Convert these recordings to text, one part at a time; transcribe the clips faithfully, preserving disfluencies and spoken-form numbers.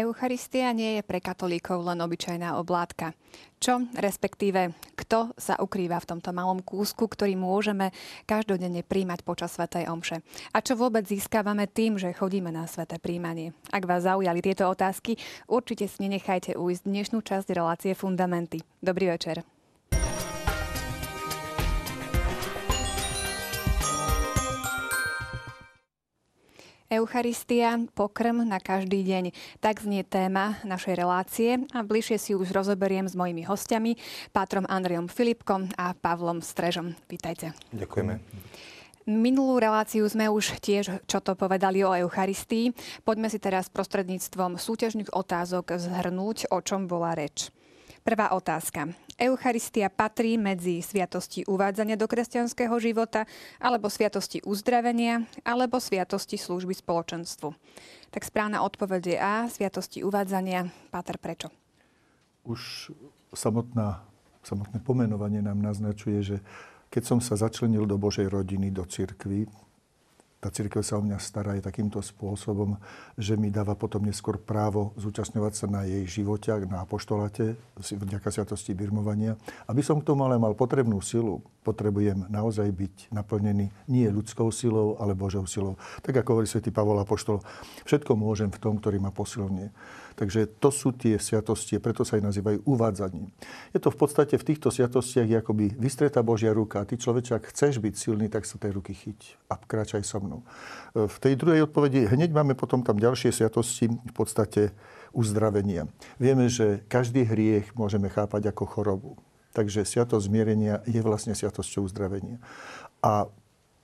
Eucharistia nie je pre katolíkov len obyčajná oblátka. Čo, respektíve, kto sa ukrýva v tomto malom kúsku, ktorý môžeme každodenne príjmať počas svätej omše? A čo vôbec získavame tým, že chodíme na sväté príjmanie? Ak vás zaujali tieto otázky, určite si nenechajte ujsť dnešnú časť relácie Fundamenty. Dobrý večer. Eucharistia, pokrm na každý deň. Tak znie téma našej relácie a bližšie si už rozoberiem s mojimi hostiami, Pátrom Andrejom Filipkom a Pavlom Strežom. Vítajte. Ďakujeme. Minulú reláciu sme už tiež čo to povedali o Eucharistii. Poďme si teraz prostredníctvom súťažných otázok zhrnúť, o čom bola reč. Prvá otázka. Eucharistia patrí medzi sviatosti uvádzania do kresťanského života, alebo sviatosti uzdravenia, alebo sviatosti služby spoločenstvu. Tak správna odpoveď je A, sviatosti uvádzania. Páter, prečo? Už samotná, samotné pomenovanie nám naznačuje, že keď som sa začlenil do Božej rodiny, do cirkvi, tá cirkev sa o mňa stará aj takýmto spôsobom, že mi dáva potom neskôr právo zúčastňovať sa na jej živote, na apoštolate, vďaka sviatosti birmovania. Aby som k tomu ale mal potrebnú silu, potrebujem naozaj byť naplnený nie ľudskou silou, ale Božou silou. Tak ako hovorí svätý Pavol apoštol, všetko môžem v tom, ktorý ma posilňuje. Takže to sú tie sviatosti, preto sa aj nazývajú uvádzaním. Je to v podstate v týchto sviatostiach akoby vystretá Božia ruka. Ty človeče, ak chceš byť silný, tak sa tej ruky chyť a kráčaj so mnou. V tej druhej odpovedi hneď máme potom tam ďalšie sviatosti, v podstate uzdravenia. Vieme, že každý hriech môžeme chápať ako chorobu. Takže sviatosť zmierenia je vlastne sviatosťou uzdravenia. A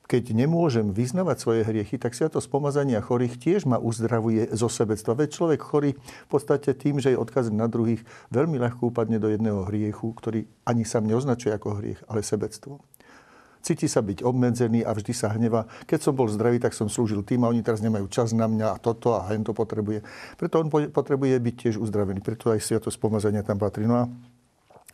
keď nemôžem vyznavať svoje hriechy, tak sviatosť pomazania chorých tiež ma uzdravuje zo sebectva. Veď človek chorý v podstate tým, že je odkazený na druhých, veľmi ľahko upadne do jedného hriechu, ktorý ani sám neoznačuje ako hriech, ale sebectvo. Cíti sa byť obmedzený a vždy sa hnevá. Keď som bol zdravý, tak som slúžil tým a oni teraz nemajú čas na mňa a toto a hen to potrebuje. Preto on potrebuje byť tiež uzdravený. Preto aj sviatosť pomazania tam patrí. No a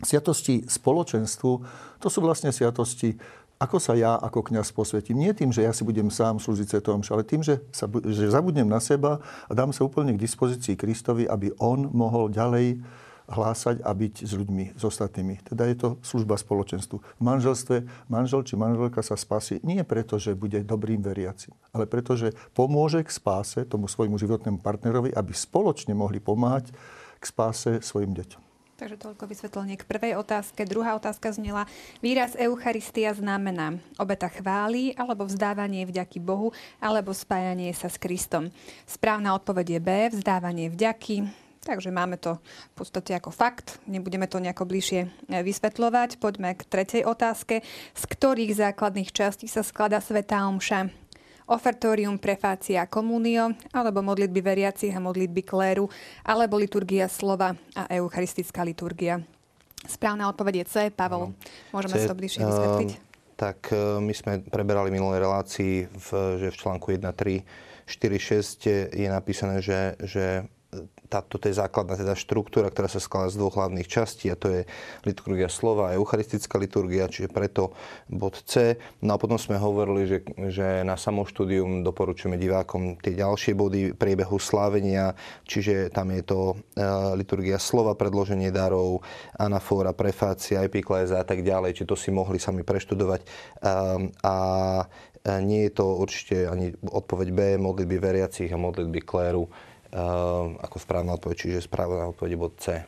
sviatosti spoločenstvu, to sú vlastne sviatosti, ako sa ja ako kňaz posvetím. Nie tým, že ja si budem sám slúžiť svetou omšu, ale tým, že, sa, že zabudnem na seba a dám sa úplne k dispozícii Kristovi, aby on mohol ďalej hlásať a byť s ľuďmi, s ostatnými. Teda je to služba spoločenstvu. V manželstve manžel či manželka sa spasí nie preto, že bude dobrým veriacim, ale preto, že pomôže k spáse tomu svojmu životnému partnerovi, aby spoločne mohli pomáhať k spáse svojim deťom. Takže toľko vysvetlenie k prvej otázke. Druhá otázka znela, výraz Eucharistia znamená obeta chvály, alebo vzdávanie vďaky Bohu, alebo spájanie sa s Kristom. Správna odpoveď je B, vzdávanie vďaky. Takže máme to v podstate ako fakt. Nebudeme to nejako bližšie vysvetľovať. Poďme k tretej otázke. Z ktorých základných častí sa skladá svätá omša? Ofertorium, prefácia, komunio, alebo modlitby veriacich a modlitby kléru, alebo liturgia slova a eucharistická liturgia. Správna odpoveď je C. Pavol, môžeme si to bližšie vysvetliť? Tak my sme preberali minulé relácii, že v článku jeden, tri, štyri, šesť je napísané, že... že táto je základná teda štruktúra, ktorá sa skladá z dvoch hlavných častí, a to je liturgia slova a eucharistická liturgia, čiže preto bod C. No a potom sme hovorili, že, že na samoštúdium doporučujeme divákom tie ďalšie body priebehu slávenia, čiže tam je to liturgia slova, predloženie darov, anafóra, prefácia, epikléza a tak ďalej, čiže to si mohli sami preštudovať. A nie je to určite ani odpoveď B, modlitby veriacich a modlitby kléru, Uh, ako správna odpoveď, čiže správna odpoveď bod C.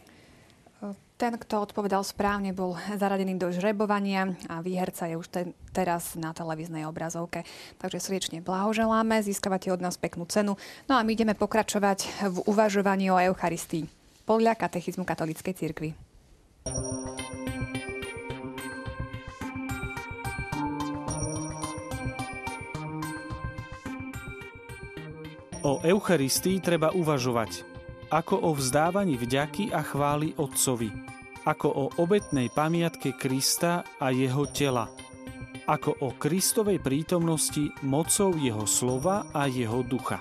Ten, kto odpovedal správne, bol zaradený do žrebovania a výherca je už ten, teraz na televíznej obrazovke. Takže srdečne blahoželáme, získavate od nás peknú cenu. No a my ideme pokračovať v uvažovaní o Eucharistii podľa katechizmu katolíckej cirkvi. O Eucharistii treba uvažovať, ako o vzdávaní vďaky a chvály Otcovi, ako o obetnej pamiatke Krista a jeho tela, ako o Kristovej prítomnosti mocou jeho slova a jeho ducha.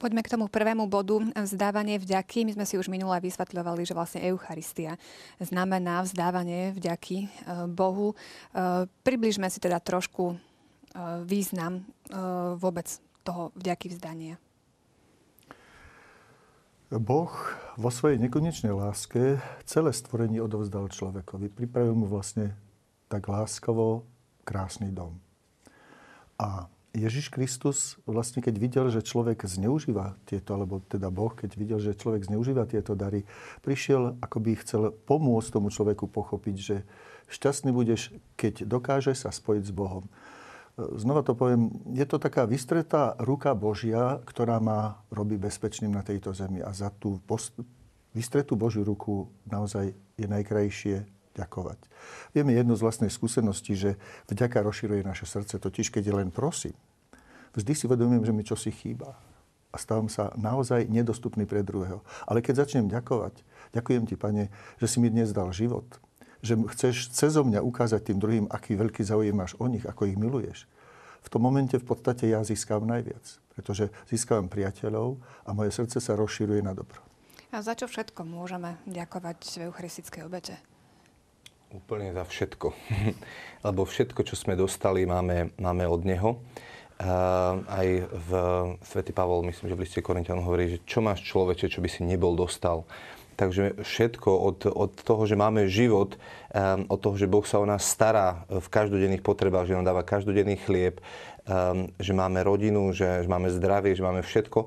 Poďme k tomu prvému bodu, vzdávanie vďaky. My sme si už minule vysvetľovali, že vlastne Eucharistia znamená vzdávanie vďaky Bohu. Približme si teda trošku význam vôbec toho vďaky vzdania. Boh vo svojej nekonečnej láske celé stvorenie odovzdal človekovi. Pripravil mu vlastne tak láskavo krásny dom. A Ježiš Kristus vlastne, keď videl, že človek zneužíva tieto, alebo teda Boh, keď videl, že človek zneužíva tieto dary, prišiel, akoby chcel pomôcť tomu človeku pochopiť, že šťastný budeš, keď dokáže sa spojiť s Bohom. Znova to poviem, je to taká vystretá ruka Božia, ktorá má robiť bezpečným na tejto zemi. A za tú post- vystretú Božiu ruku naozaj je najkrajšie ďakovať. Vieme jedno z vlastnej skúsenosti, že vďaka rozširuje naše srdce, totiž keď je len prosím, vždy si vedomím, že mi čosi chýba a stávam sa naozaj nedostupný pre druhého. Ale keď začnem ďakovať, ďakujem ti, Pane, že si mi dnes dal život, že chceš cezo mňa ukázať tým druhým, aký veľký záujem máš o nich, ako ich miluješ. V tom momente v podstate ja získam najviac, pretože získavam priateľov a moje srdce sa rozširuje na dobro. A za čo všetko môžeme ďakovať v eucharistickej obete? Úplne za všetko. Lebo všetko, čo sme dostali, máme, máme od Neho. Uh, aj v svätý Pavol, myslím, že v liste Korinťanom hovorí, že čo máš človeče, čo by si nebol dostal. Takže všetko od, od toho, že máme život, um, od toho, že Boh sa o nás stará v každodenných potrebách, že nám dáva každodenný chlieb, um, že máme rodinu, že, že máme zdravie, že máme všetko.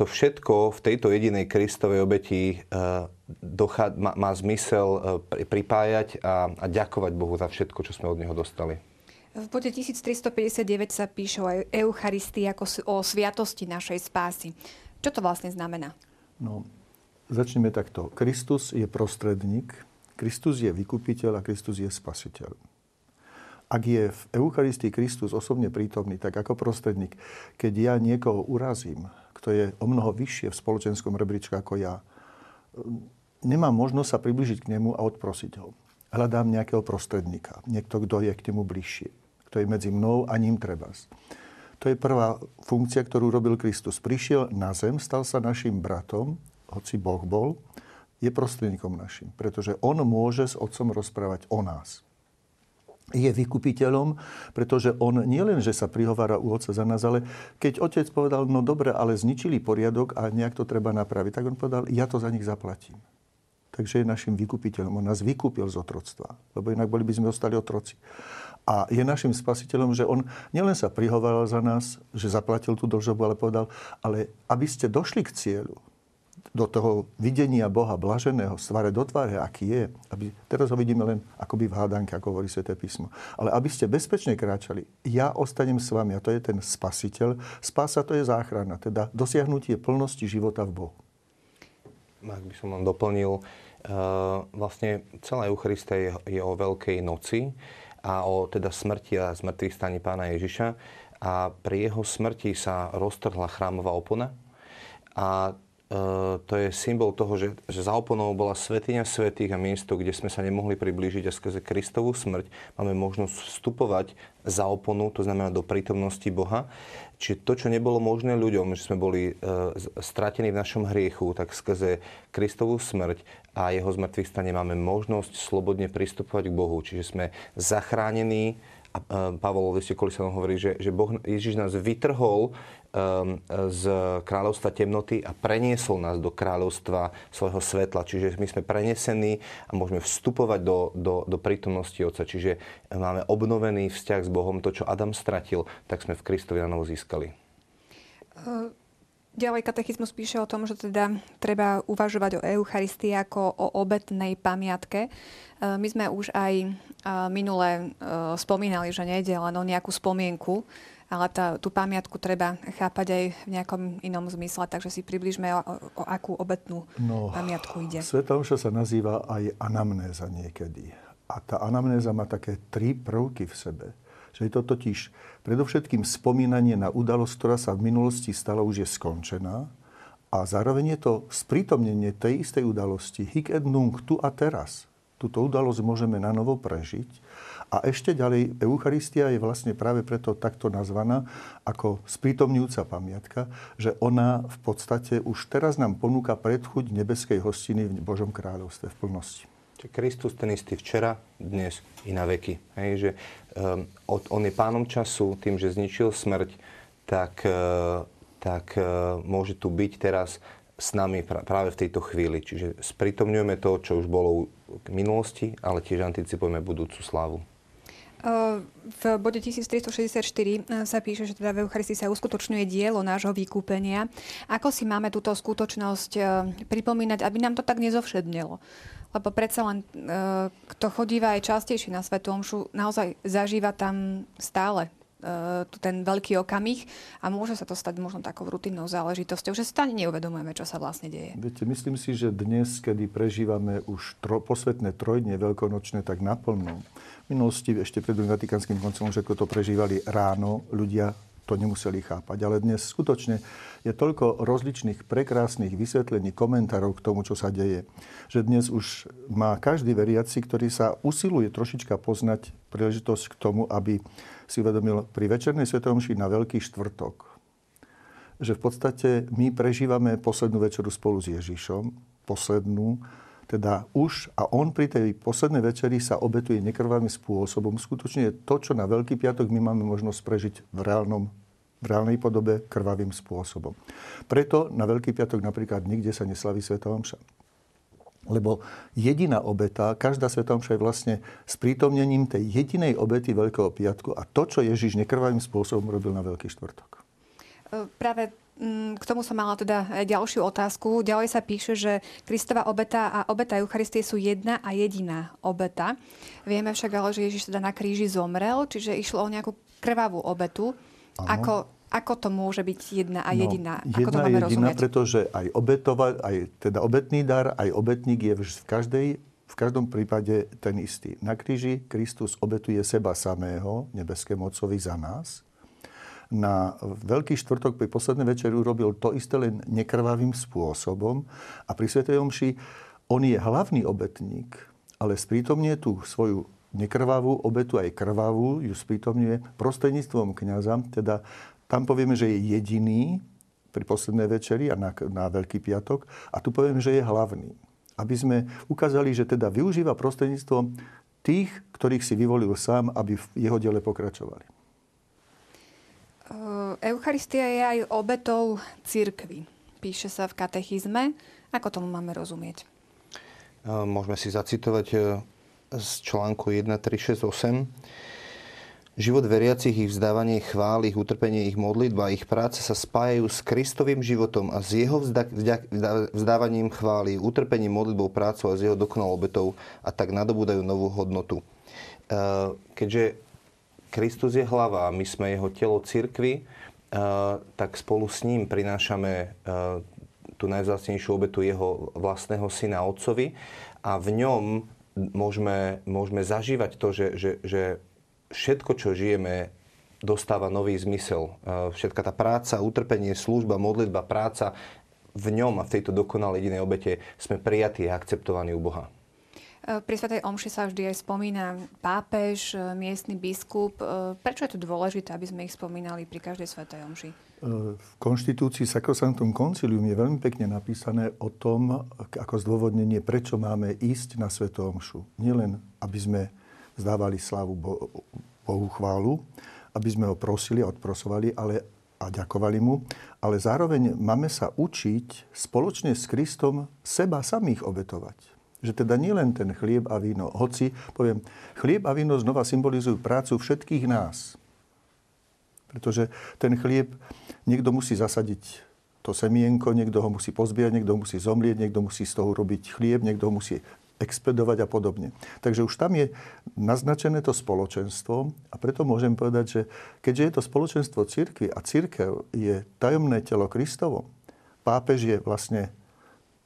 To všetko v tejto jedinej Kristovej obeti uh, dochá, má, má zmysel uh, pripájať a, a ďakovať Bohu za všetko, čo sme od Neho dostali. V bode tisíc tristopäťdesiatdeväť sa píše o Eucharistii ako o sviatosti našej spásy. Čo to vlastne znamená? No, začneme takto. Kristus je prostredník, Kristus je vykupiteľ a Kristus je spasiteľ. Ak je v Eucharistii Kristus osobne prítomný, tak ako prostredník, keď ja niekoho urazím, kto je o mnoho vyššie v spoločenskom rebríčku ako ja, nemám možnosť sa priblížiť k nemu a odprosiť ho. Hľadám nejakého prostredníka, niekto, kto je k nemu bližšie, kto je medzi mnou a ním trebárs. To je prvá funkcia, ktorú robil Kristus. Prišiel na zem, stal sa našim bratom, hoci Boh bol, je prostredníkom našim, pretože on môže s Otcom rozprávať o nás. Je vykupiteľom, pretože on nielen, že sa prihovára u Otca za nás, ale keď Otec povedal, no dobre, ale zničili poriadok a nejak to treba napraviť, tak on povedal, ja to za nich zaplatím. Takže je našim vykupiteľom. On nás vykúpil z otroctva, lebo inak boli by sme ostali otroci. A je našim spasiteľom, že on nielen sa prihováral za nás, že zaplatil tú dlžobu, ale povedal, ale aby ste došli k cieľu, do toho videnia Boha blaženého, tvare do tváre, aký je, aby, teraz ho vidíme len akoby v hádanke, ako hovorí Sväté písmo, ale aby ste bezpečne kráčali, ja ostanem s vami, a to je ten spasiteľ. Spása, to je záchrana, teda dosiahnutie plnosti života v Bohu. Ak by som vám doplnil, vlastne celá Eucharistia je o Veľkej noci a o teda smrti a zmŕtvych staní Pána Ježiša, a pri jeho smrti sa roztrhla chrámová opona a to je symbol toho, že, že za oponou bola svätyňa svätých a miesto, kde sme sa nemohli priblížiť, a skrze Kristovú smrť máme možnosť vstupovať za oponu, to znamená do prítomnosti Boha. Čiže to, čo nebolo možné ľuďom, že sme boli e, stratení v našom hriechu, tak skrze Kristovú smrť a jeho zmŕtvychvstanie máme možnosť slobodne pristupovať k Bohu. Čiže sme zachránení. A Pavol v liste Korinťanom hovorí, že, že Boh, Ježiš nás vytrhol um, z kráľovstva temnoty a preniesol nás do kráľovstva svojho svetla. Čiže my sme prenesení a môžeme vstupovať do, do, do prítomnosti Otca. Čiže máme obnovený vzťah s Bohom. To, čo Adam stratil, tak sme v Kristovi na novo získali. Ďalej katechizmus píše o tom, že teda treba uvažovať o Eucharistii ako o obetnej pamiatke. My sme už aj minule spomínali, že nejde len o nejakú spomienku, ale tá, tú pamiatku treba chápať aj v nejakom inom zmysle. Takže si približme, o, o akú obetnú no, pamiatku ide. Svätá omša sa nazýva aj anamnéza niekedy. A tá anamnéza má také tri prvky v sebe. Že je to totiž predovšetkým spomínanie na udalosť, ktorá sa v minulosti stala, už je skončená. A zároveň je to sprítomnenie tej istej udalosti. Hic et nunc, tu a teraz. Túto udalosť môžeme na novo prežiť A ešte ďalej, Eucharistia je vlastne práve preto takto nazvaná ako sprítomňujúca pamiatka, že ona v podstate už teraz nám ponúka predchuť nebeskej hostiny v Božom kráľovstve v plnosti. Čiže Kristus ten istý včera, dnes i na veky. Hej, že, um, on je pánom času, tým, že zničil smrť, tak, uh, tak uh, môže tu byť teraz s nami práve v tejto chvíli. Čiže sprítomňujeme to, čo už bolo k minulosti, ale tiež anticipujeme budúcu slávu. V bode tisíctristošesťdesiatštyri sa píše, že teda v Eucharistii sa uskutočňuje dielo nášho vykúpenia. Ako si máme túto skutočnosť pripomínať, aby nám to tak nezovšednelo? Lebo predsa len, kto chodíva aj častejšie na svätú omšu, naozaj zažíva tam stále ten veľký okamih a môže sa to stať možno takou rutinnou záležitosťou, že si tam neuvedomujeme, čo sa vlastne deje. Viete, myslím si, že dnes, kedy prežívame už tro, posvetné trojdnie veľkonočné, tak naplno. V minulosti ešte pred druhým vatikánskym koncilom, že to prežívali ráno, ľudia to nemuseli chápať. Ale dnes skutočne je toľko rozličných prekrásnych vysvetlení, komentárov k tomu, čo sa deje, že dnes už má každý veriaci, ktorý sa usiluje trošička poznať, príležitosť k tomu, aby si uvedomil pri večernej svätej omši na Veľký štvrtok, že v podstate my prežívame poslednú večeru spolu s Ježišom, poslednú, teda už, a on pri tej poslednej večeri sa obetuje nekrvavým spôsobom. Skutočne je to, čo na Veľký piatok my máme možnosť prežiť v reálnom v reálnej podobe krvavým spôsobom. Preto na Veľký piatok napríklad nikde sa neslaví svätá omša. Lebo jediná obeta, každá svätá omša je vlastne sprítomnením tej jedinej obety Veľkého piatku a to, čo Ježiš nekrvavým spôsobom robil na Veľký štvrtok. Práve k tomu som mala teda ďalšiu otázku. Ďalej sa píše, že Kristova obeta a obeta Eucharistie sú jedna a jediná obeta. Vieme však ale, že Ježiš teda na kríži zomrel, čiže išlo o nejakú krvavú obetu. Ako, ako to môže byť jedna a jediná? No, ako jedna to máme jediná, rozumieť? Pretože aj, obetova, aj teda obetný dar, aj obetník je v, každej, v každom prípade ten istý. Na kríži Kristus obetuje seba samého, nebeskému Otcovi, za nás. Na Veľký štvrtok pri poslednej večeri urobil to isté, len nekrvavým spôsobom. A pri svätej omši on je hlavný obetník, ale sprítomne tú svoju nekrvavú obetu, aj krvavú, ju sprítomňuje prostredníctvom kňaza. Teda tam povieme, že je jediný pri poslednej večeri a na, na Veľký piatok. A tu povieme, že je hlavný. Aby sme ukázali, že teda využíva prostredníctvom tých, ktorých si vyvolil sám, aby v jeho diele pokračovali. Eucharistia je aj obetou cirkvi. Píše sa v katechizme. Ako tomu máme rozumieť? Môžeme si zacitovať z článku jeden tri šesť osem. Život veriacich, ich vzdávanie chvály, ich utrpenie, ich modlitba, ich práca sa spájajú s Kristovým životom a s jeho vzda- vzda- vzdávaním chvály, utrpením, modlitbou, prácou a s jeho dokonalou obetou a tak nadobúdajú novú hodnotu. Keďže Kristus je hlava a my sme jeho telo cirkvi, tak spolu s ním prinášame tú najvzácnejšiu obetu jeho vlastného syna Otcovi a v ňom Môžeme, môžeme zažívať to, že, že, že všetko, čo žijeme, dostáva nový zmysel. Všetka tá práca, utrpenie, služba, modlitba, práca, v ňom a v tejto dokonalej jedinej obete sme prijatí a akceptovaní u Boha. Pri svätej omši sa vždy aj spomína pápež, miestny biskup. Prečo je to dôležité, aby sme ich spomínali pri každej svätej omši? V konštitúcii Sacrosanctum Concilium je veľmi pekne napísané o tom, ako zdôvodnenie, prečo máme ísť na svätú omšu. Nielen, aby sme vzdávali slávu Bohu, chválu, aby sme ho prosili a odprosovali, ale a ďakovali mu, ale zároveň máme sa učiť spoločne s Kristom seba samých obetovať. Že teda nie len ten chlieb a víno. Hoci, poviem, chlieb a víno znova symbolizujú prácu všetkých nás. Pretože ten chlieb, niekto musí zasadiť to semienko, niekto ho musí pozbierať, niekto musí zomlieť, niekto musí z toho robiť chlieb, niekto ho musí expedovať a podobne. Takže už tam je naznačené to spoločenstvo a preto môžem povedať, že keďže je to spoločenstvo cirkvi a cirkev je tajomné telo Kristovo, pápež je vlastne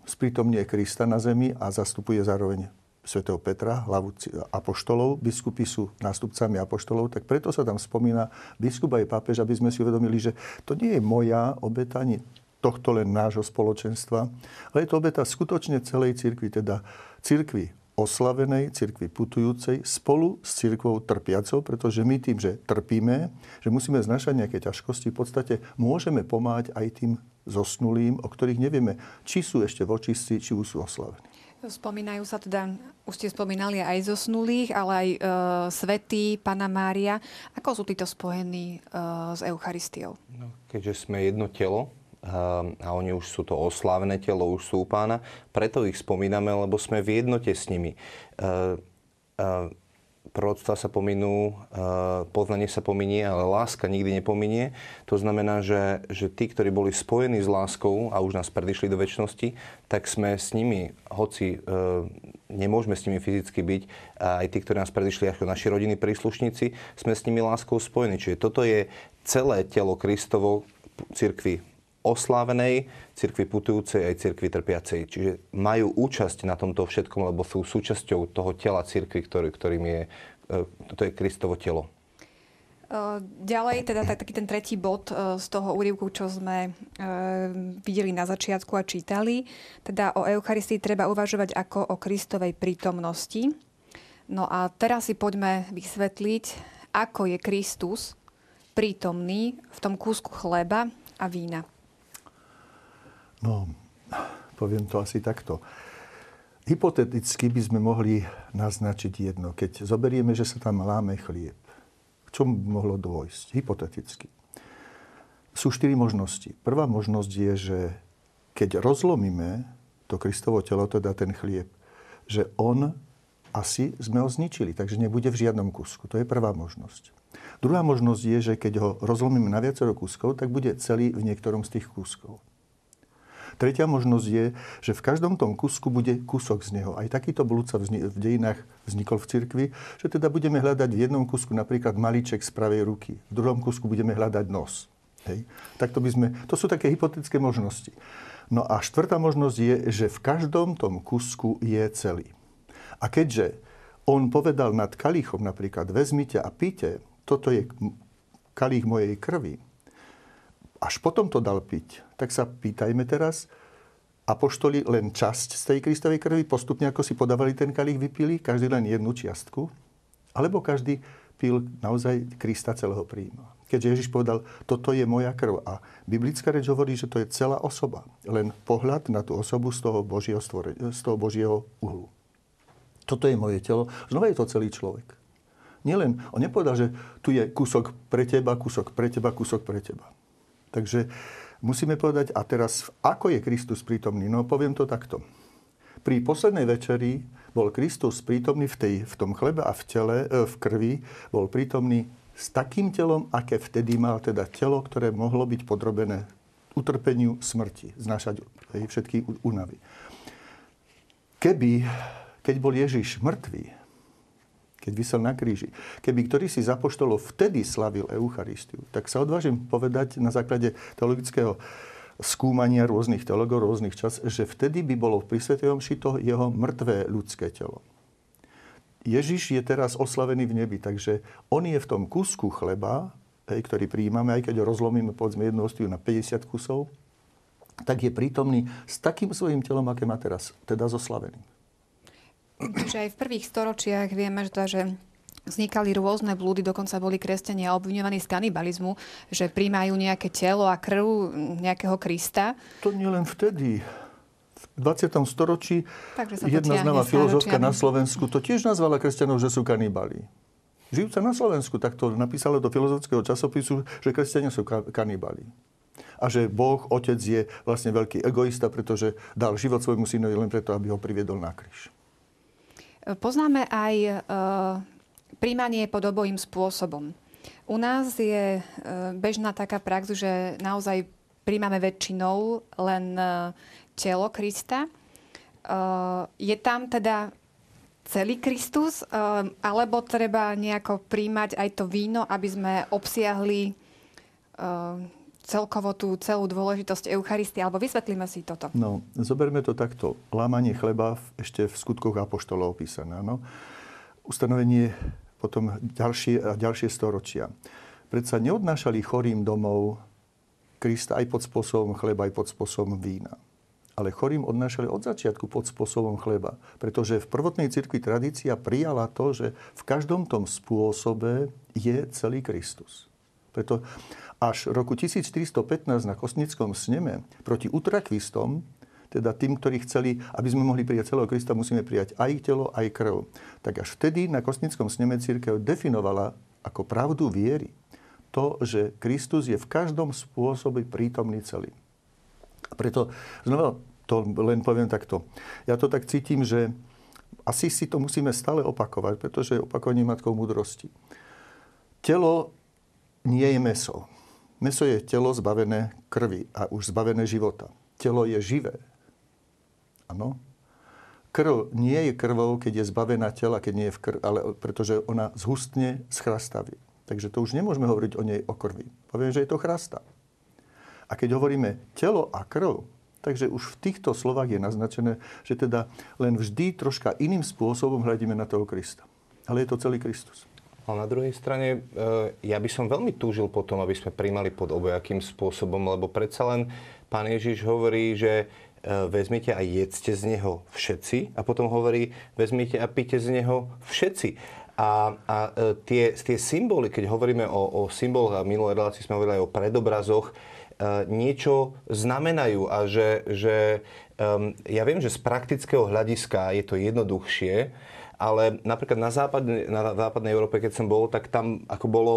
sprítomne Krista na zemi a zastupuje zároveň svätého Petra, hlavu apoštolov. Biskupy sú nástupcami apoštolov, tak preto sa tam spomína biskup aj pápež, aby sme si uvedomili, že to nie je moja obeta, ani tohto len nášho spoločenstva, ale je to obeta skutočne celej cirkvi, teda cirkvi oslavenej, cirkvi putujúcej, spolu s cirkvou trpiacou, pretože my tým, že trpíme, že musíme znašať nejaké ťažkosti, v podstate môžeme pomáhať aj tým zosnulým, o ktorých nevieme, či sú ešte v očistci, či už sú oslavení. Spomínajú sa teda, už ste spomínali aj zosnulých, ale aj e, svätí, Panna Mária. Ako sú títo spojení e, s Eucharistiou? No, keďže sme jedno telo, a oni už sú to oslávené telo, už sú Pána, preto ich spomíname, lebo sme v jednote s nimi. Proroctvá sa pominú, poznanie sa pominie, ale láska nikdy nepominie. To znamená, že, že tí, ktorí boli spojení s láskou a už nás predišli do večnosti, tak sme s nimi, hoci nemôžeme s nimi fyzicky byť, aj tí, ktorí nás predišli ako naši rodiny príslušníci, sme s nimi láskou spojení. Čiže toto je celé telo Kristovo, cirkvi oslávenej, cirkvi putujúcej aj cirkvi trpiacej. Čiže majú účasť na tomto všetkom, lebo sú súčasťou toho tela cirkvi, ktorý, ktorým je, to je Kristovo telo. Ďalej, teda taký ten tretí bod z toho úryvku, čo sme videli na začiatku a čítali. Teda o Eucharistii treba uvažovať ako o Kristovej prítomnosti. No a teraz si poďme vysvetliť, ako je Kristus prítomný v tom kúsku chleba a vína. No, poviem to asi takto. Hypoteticky by sme mohli naznačiť jedno. Keď zoberieme, že sa tam láme chlieb, k čomu by mohlo dôjsť? Hypoteticky. Sú štyri možnosti. Prvá možnosť je, že keď rozlomíme to Kristovo telo, teda ten chlieb, že on, asi sme ho zničili, takže nebude v žiadnom kúsku. To je prvá možnosť. Druhá možnosť je, že keď ho rozlomíme na viacero kúskov, tak bude celý v niektorom z tých kúskov. Tretia možnosť je, že v každom tom kúsku bude kúsok z neho. Aj takýto blúdca v dejinách vznikol v cirkvi, že teda budeme hľadať v jednom kúsku napríklad malíček z pravej ruky, v druhom kúsku budeme hľadať nos. Hej. Takto by sme, to sú také hypotetické možnosti. No a štvrtá možnosť je, že v každom tom kúsku je celý. A keďže on povedal nad kalichom napríklad, vezmite a píte, toto je kalich mojej krvi, až potom to dal piť, tak sa pýtajme teraz, apoštoli len časť z tej Kristovej krvi, postupne ako si podávali ten kalich, vypili, každý len jednu čiastku, alebo každý pil naozaj Krista celého príjma. Keďže Ježiš povedal, toto je moja krv, a biblická reč hovorí, že to je celá osoba, len pohľad na tú osobu z toho Božieho, stvore, z toho Božieho uhlu. Toto je moje telo, znova je to celý človek. Nielen, on nepovedal, že tu je kúsok pre teba, kúsok pre teba, kúsok pre teba. Takže musíme povedať, a teraz, ako je Kristus prítomný? No, poviem to takto. Pri poslednej večeri bol Kristus prítomný v, tej, v tom chlebe a v tele, v krvi, bol prítomný s takým telom, aké vtedy mal, teda telo, ktoré mohlo byť podrobené utrpeniu smrti, znášať všetky únavy. Keby, keď bol Ježiš mŕtvý, keď visel na kríži, keby ktorý si z apoštolov vtedy slavil Eucharistiu, tak sa odvážim povedať na základe teologického skúmania rôznych teologov, rôznych čas, že vtedy by bolo v prisvätej omši to jeho mŕtvé ľudské telo. Ježiš je teraz oslavený v nebi, takže on je v tom kúsku chleba, ktorý prijímame, aj keď ho rozlomíme, povedzme, jednu hostiu na päťdesiat kusov, tak je prítomný s takým svojím telom, aké má teraz, teda zoslaveným. Čiže aj v prvých storočiach vieme, že vznikali rôzne blúdy, dokonca boli kresťania obviňovaní z kanibalizmu, že príjmajú nejaké telo a krv nejakého Krista. To nie len vtedy. V dvadsiatom storočí jedna známa filozofka na Slovensku to tiež nazvala kresťanov, že sú kanibali. Žijúca na Slovensku takto napísala do filozofského časopisu, že kresťania sú kanibali. A že Boh, Otec, je vlastne veľký egoista, pretože dal život svojmu synovi len preto, aby ho priviedol na kríž. Poznáme aj e, príjmanie podobovým spôsobom. U nás je e, bežná taká prax, že naozaj príjmame väčšinou len e, telo Krista. E, je tam teda celý Kristus, e, alebo treba nejako príjmať aj to víno, aby sme obsiahli e, celkovo tú celú dôležitosť Eucharistie, alebo vysvetlíme si toto. No, zoberme to takto. Lámanie chleba ešte v skutkoch apoštolov opísané, áno. Ustanovenie potom ďalšie a ďalšie storočia. Predsa neodnášali chorým domov Krista aj pod spôsobom chleba, aj pod spôsobom vína. ale chorým odnášali od začiatku pod spôsobom chleba. Pretože v prvotnej cirkvi tradícia prijala to, že v každom tom spôsobe je celý Kristus. Preto až roku tisíc štyristo pätnásť na Kostnickom sneme proti utrakvistom, teda tým, ktorí chceli, aby sme mohli prijať celého Krista, musíme prijať aj telo, aj krv. Tak až vtedy na Kostnickom sneme cirkev definovala ako pravdu viery to, že Kristus je v každom spôsobe prítomný celý. Preto znova to len poviem takto. Ja to tak cítim, že asi si to musíme stále opakovať, pretože opakovanie je matkou múdrosti. Telo nie je meso. Meso je telo zbavené krvi a už zbavené života. Telo je živé. Áno. Krv nie je krvou, keď je zbavená tela, keď nie je v krv, ale pretože ona zhustne z chrastavy. Takže to už nemôžeme hovoriť o nej, o krvi. Poviem, že je to chrasta. A keď hovoríme telo a krv, takže už v týchto slovách je naznačené, že teda len vždy troška iným spôsobom hľadíme na toho Krista. Ale je to celý Kristus. Ale na druhej strane, ja by som veľmi túžil po tom, aby sme prijímali pod obojakým spôsobom, lebo predsa len Pán Ježiš hovorí, že vezmite a jedzte z neho všetci. A potom hovorí, vezmite a pite z neho všetci. A, a tie, tie symboly, keď hovoríme o, o symboloch, a v minulej relácii sme hovorili aj o predobrazoch, niečo znamenajú. A že, že ja viem, že z praktického hľadiska je to jednoduchšie, ale napríklad na západnej, na západnej Európe, keď som bol, tak tam ako bolo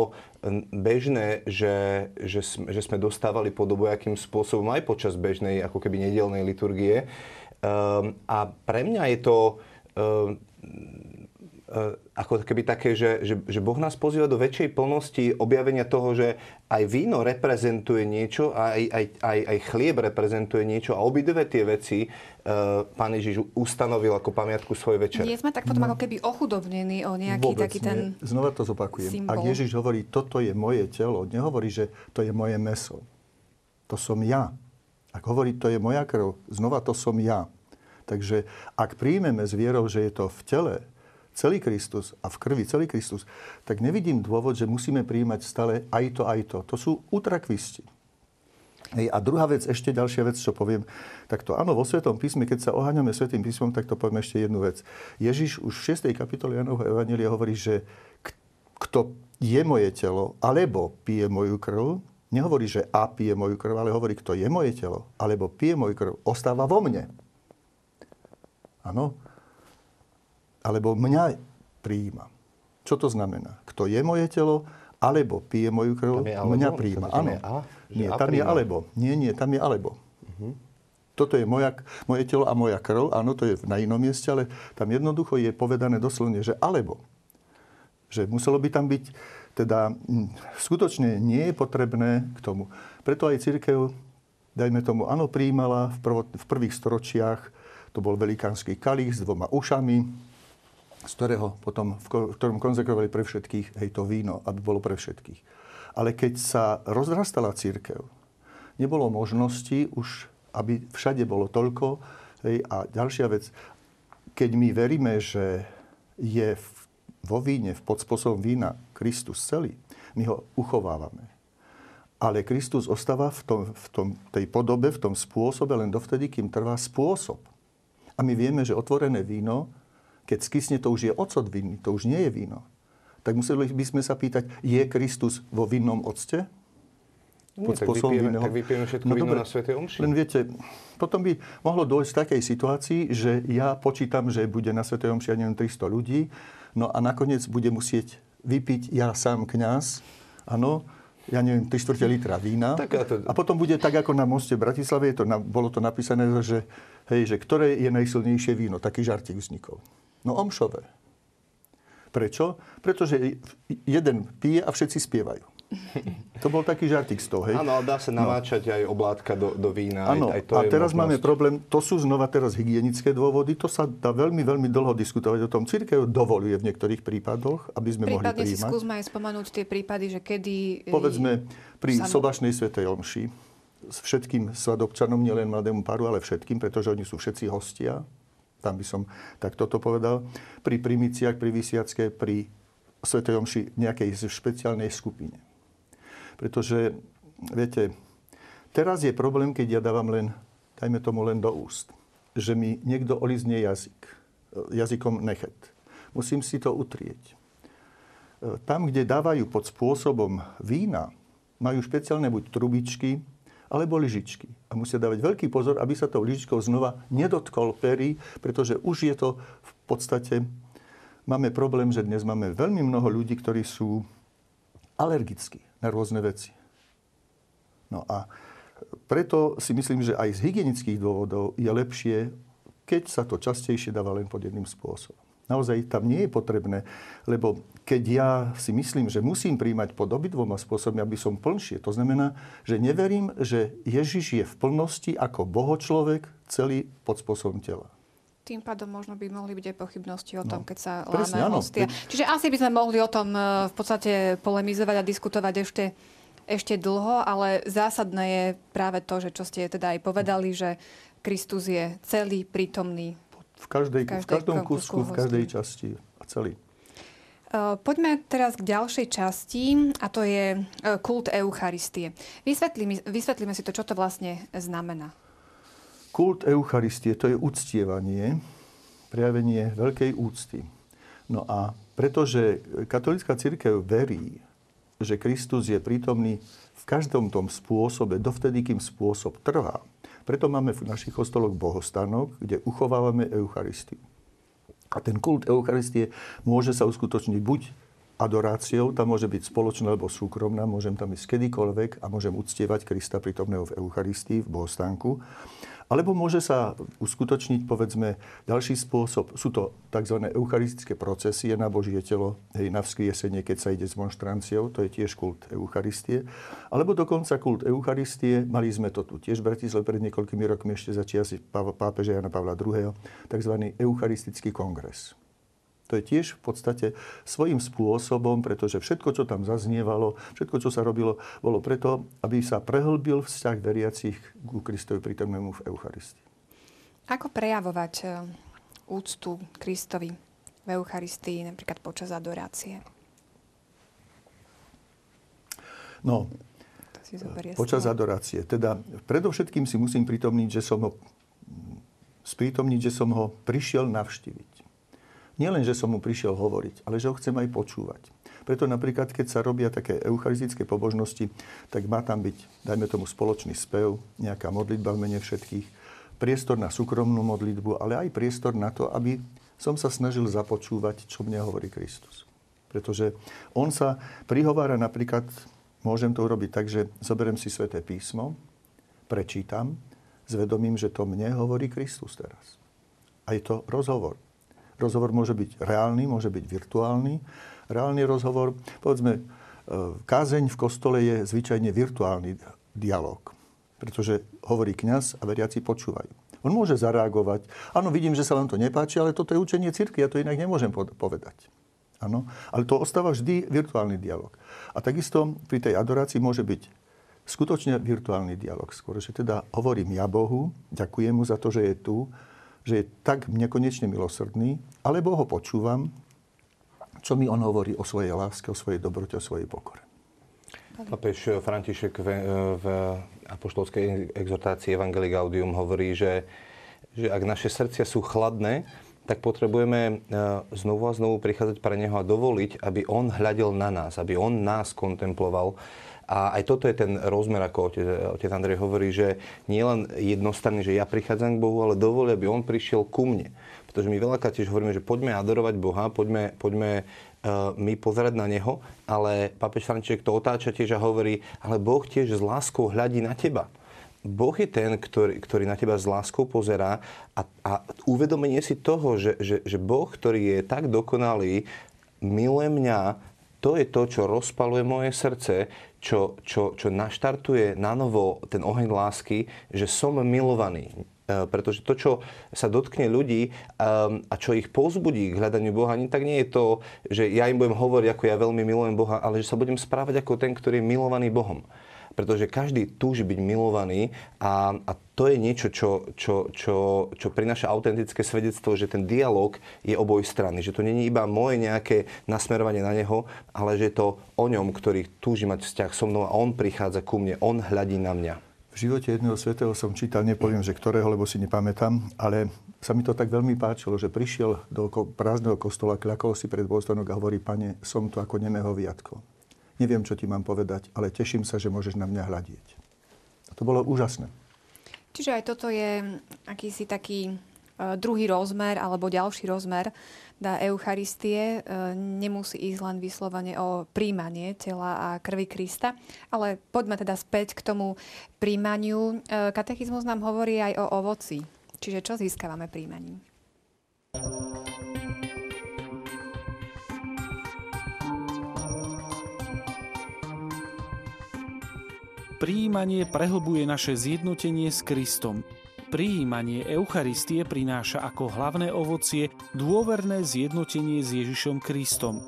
bežné, že, že, že sme dostávali pod obojakým spôsobom aj počas bežnej, ako keby nedelnej liturgie. A pre mňa je to ako keby také, že, že, že Boh nás pozýva do väčšej plnosti objavenia toho, že aj víno reprezentuje niečo, aj, aj, aj, aj chlieb reprezentuje niečo a obidve tie veci uh, Pán Ježiš ustanovil ako pamiatku svojej večere. Nie sme tak potom no. ako keby ochudobnení o nejaký vôbec taký nie. Ten Znova to zopakujem. Symbol. Ak Ježiš hovorí, toto je moje telo, nehovorí, že to je moje mäso. To som ja. Ak hovorí, to je moja krv, znova to som ja. Takže ak príjmeme s vierou, že je to v tele, celý Kristus a v krvi celý Kristus, tak nevidím dôvod, že musíme prijímať stále aj to, aj to. To sú utrakvisti. Hej, a druhá vec, ešte ďalšia vec, čo poviem, takto. Áno, vo Svetom písme, keď sa oháňame Svetým písmom, tak to poviem ešte jednu vec. Ježiš už v šiestej kapitole Jánovho Evanjelia hovorí, že kto je moje telo, alebo pije moju krv, nehovorí, že a pije moju krv, ale hovorí, kto je moje telo, alebo pije moju krv, ostáva vo mne. Áno. Alebo mňa prijíma. Čo to znamená? Kto je moje telo, alebo pije moju krv, mňa prijíma. Áno. Nie, tam je alebo. Nie, nie, tam je alebo. Uh-huh. Toto je moja, moje telo a moja krv. Áno, to je na inom mieste, ale tam jednoducho je povedané doslovne, že alebo. Že muselo by tam byť, teda skutočne nie je potrebné k tomu. Preto aj cirkev, dajme tomu, áno, prijímala v, prv, v prvých storočiach. To bol velikánsky kalich s dvoma ušami, z ktorého potom, v ktorom konzekrovali pre všetkých, hej, to víno, aby bolo pre všetkých. Ale keď sa rozrastala cirkev, nebolo možnosti už, aby všade bolo toľko. Hej, a ďalšia vec, keď my veríme, že je vo víne, v podspôsobom vína Kristus celý, my ho uchovávame. Ale Kristus ostáva v, tom, v tom, tej podobe, v tom spôsobe len dovtedy, kým trvá spôsob. A my vieme, že otvorené víno, keď skysne, to už je ocot viny, to už nie je víno. Tak museli by sme sa pýtať, je Kristus vo vinnom octe? Nie, tak vypijeme, tak vypijeme všetko no, víno dobre, na svätej omši. Len viete, potom by mohlo dôjsť v takej situácii, že ja počítam, že bude na svätej omši, ja neviem, tristo ľudí, no a nakoniec bude musieť vypiť ja sám kňaz, áno, ja neviem, tri štvrte litra vína. To... A potom bude tak, ako na moste v Bratislave, to na, bolo to napísané, že, hej, že ktoré je najsilnejšie víno, taký žartík vznikol. No omšové. Prečo? Pretože jeden pije a všetci spievajú. To bol taký žartík z toho, hej? Áno, dá sa namáčať no. aj oblátka do, do vína. Áno, aj, aj to a je teraz možnosť. Máme problém, to sú znova teraz hygienické dôvody, to sa dá veľmi, veľmi dlho diskutovať o tom. Cirkev dovoluje v niektorých prípadoch, aby sme prípadne mohli prijímať. Prípadne si skúsme aj spomenúť tie prípady, že kedy... Povedzme, pri sam... sobašnej svätej omši, s všetkým svadobčanom, nielen mladému paru, ale všetkým, pretože oni sú všetci hostia. Tam by som tak toto povedal. Pri primiciach, pri vysiacke, pri svätej omši nejakej špeciálnej skupine. Pretože, viete, teraz je problém, keď ja dávam len dajme tomu len do úst, že mi niekto oliznie jazyk, jazykom nechet. Musím si to utrieť. Tam, kde dávajú pod spôsobom vína, majú špeciálne buď trubičky, alebo lyžičky. A musia dávať veľký pozor, aby sa tou lyžičkou znova nedotkol pery, pretože už je to v podstate... Máme problém, že dnes máme veľmi mnoho ľudí, ktorí sú alergickí na rôzne veci. No a preto si myslím, že aj z hygienických dôvodov je lepšie, keď sa to častejšie dáva len pod jedným spôsobom. Naozaj tam nie je potrebné, lebo keď ja si myslím, že musím príjmať pod obidvoma spôsobmi, aby som plnšie, to znamená, že neverím, že Ježiš je v plnosti ako bohočlovek celý pod spôsobom tela. Tým pádom možno by mohli byť aj pochybnosti o tom, no, keď sa láme hostia. Čiže asi by sme mohli o tom v podstate polemizovať a diskutovať ešte, ešte dlho, ale zásadné je práve to, že čo ste teda aj povedali, že Kristus je celý prítomný. V, každej, v, každej, v každom kúsku, v každej časti a celý. Poďme teraz k ďalšej časti, a to je kult Eucharistie. Vysvetlíme, vysvetlíme si to, čo to vlastne znamená. Kult Eucharistie, to je uctievanie, prejavenie veľkej úcty. No a pretože katolícka cirkev verí, že Kristus je prítomný v každom tom spôsobe, dovtedy, kým spôsob trvá, preto máme v našich kostoloch bohostánok, kde uchovávame Eucharistiu. A ten kult Eucharistie môže sa uskutočniť buď adoráciou, tam môže byť spoločná alebo súkromná, môžem tam ísť kedykoľvek a môžem uctievať Krista prítomného v Eucharistii, v bohostánku. Alebo môže sa uskutočniť, povedzme, ďalší spôsob. Sú to tzv. Eucharistické procesie na Božie telo, hej, na vzkriesenie, keď sa ide s monštranciou, to je tiež kult Eucharistie. Alebo dokonca kult Eucharistie, mali sme to tu tiež v Bratislave pred niekoľkými rokmi ešte začiatky pápeža Jana Pavla druhého, tzv. Eucharistický kongres. To je tiež v podstate svojím spôsobom, pretože všetko, čo tam zaznievalo, všetko, čo sa robilo, bolo preto, aby sa prehlbil vzťah veriacich k Kristovi prítomnému v Eucharistii. Ako prejavovať úctu Kristovi v Eucharistii, napríklad počas adorácie? No, počas adorácie. Teda predovšetkým si musím prítomniť, že som ho, sprítomniť, že som ho prišiel navštíviť. Nielen, že som mu prišiel hovoriť, ale že ho chcem aj počúvať. Preto napríklad, keď sa robia také eucharistické pobožnosti, tak má tam byť, dajme tomu, spoločný spev, nejaká modlitba v mene všetkých, priestor na súkromnú modlitbu, ale aj priestor na to, aby som sa snažil započúvať, čo mne hovorí Kristus. Pretože on sa prihovára napríklad, môžem to urobiť tak, že zoberiem si Sväté písmo, prečítam, zvedomím, že to mne hovorí Kristus teraz. A je to rozhovor. Rozhovor môže byť reálny, môže byť virtuálny. Reálny rozhovor, povedzme, kázeň v kostole je zvyčajne virtuálny dialog, pretože hovorí kňaz a veriaci počúvajú. On môže zareagovať. Áno, vidím, že sa vám to nepáči, ale toto je učenie cirkvi, ja to inak nemôžem povedať. Áno, ale to ostáva vždy virtuálny dialog. A takisto pri tej adorácii môže byť skutočne virtuálny dialog. Skôr, že teda hovorím ja Bohu, ďakujem mu za to, že je tu, že je tak nekonečne milosrdný, alebo ho počúvam, čo mi on hovorí o svojej láske, o svojej dobrote, o svojej pokore. Pápež František v, v apoštolskej exhortácii Evangelii Gaudium hovorí, že, že ak naše srdcia sú chladné, tak potrebujeme znovu a znovu prichádzať pre neho a dovoliť, aby on hľadel na nás, aby on nás kontemploval. A aj toto je ten rozmer, ako otec, otec Andrej hovorí, že nie len jednostranne, že ja prichádzam k Bohu, ale dovolí, aby on prišiel ku mne. Pretože my veľakrát tiež hovoríme, že poďme adorovať Boha, poďme, poďme uh, my pozerať na neho, ale pápež František to otáča tiež a hovorí, ale Boh tiež s láskou hľadí na teba. Boh je ten, ktorý, ktorý na teba s láskou pozerá a, a uvedomenie si toho, že, že, že Boh, ktorý je tak dokonalý, miluje mňa, to je to, čo rozpaluje moje srdce, čo, čo, čo naštartuje na novo ten oheň lásky, že som milovaný. E, pretože to, čo sa dotkne ľudí um, a čo ich povzbudí k hľadaniu Boha, tak nie je to, že ja im budem hovoriť, ako ja veľmi milujem Boha, ale že sa budem správať ako ten, ktorý je milovaný Bohom. Pretože každý túži byť milovaný a, a to je niečo, čo, čo, čo, čo prináša autentické svedectvo, že ten dialog je obojstranný. Že to nie je iba moje nejaké nasmerovanie na neho, ale že je to o ňom, ktorý túži mať vzťah so mnou a on prichádza ku mne, on hľadí na mňa. V V živote jedného svätého som čítal, nepoviem, že ktorého, lebo si nepamätám, ale sa mi to tak veľmi páčilo, že prišiel do prázdneho kostola, kľakol si pred dvojstánok a hovorí: Pane, som tu ako nemého viatko. Neviem, čo ti mám povedať, ale teším sa, že môžeš na mňa hľadieť. A to bolo úžasné. Čiže aj toto je akýsi taký druhý rozmer alebo ďalší rozmer dá Eucharistie. Nemusí ísť len vyslovene o príjmanie tela a krvi Krista. Ale poďme teda späť k tomu príjmaniu. Katechizmus nám hovorí aj o ovoci. Čiže čo získavame príjmaním? Príjmanie prehlbuje naše zjednotenie s Kristom. Prijímanie Eucharistie prináša ako hlavné ovocie dôverné zjednotenie s Ježišom Kristom.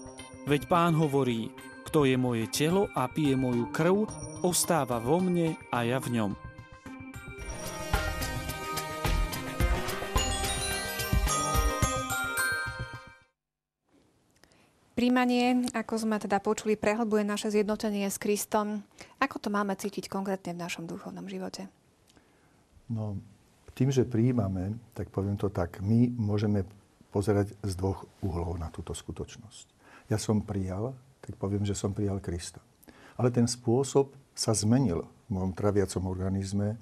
Veď Pán hovorí: kto je moje telo a pije moju krv, ostáva vo mne a ja v ňom. Prijímanie, ako sme teda počuli, prehlbuje naše zjednotenie s Kristom. Ako to máme cítiť konkrétne v našom duchovnom živote? No... Tým, že prijímame, tak poviem to tak, my môžeme pozerať z dvoch uhlov na túto skutočnosť. Ja som prijal, tak poviem, že som prijal Krista. Ale ten spôsob sa zmenil v mojom traviacom organizme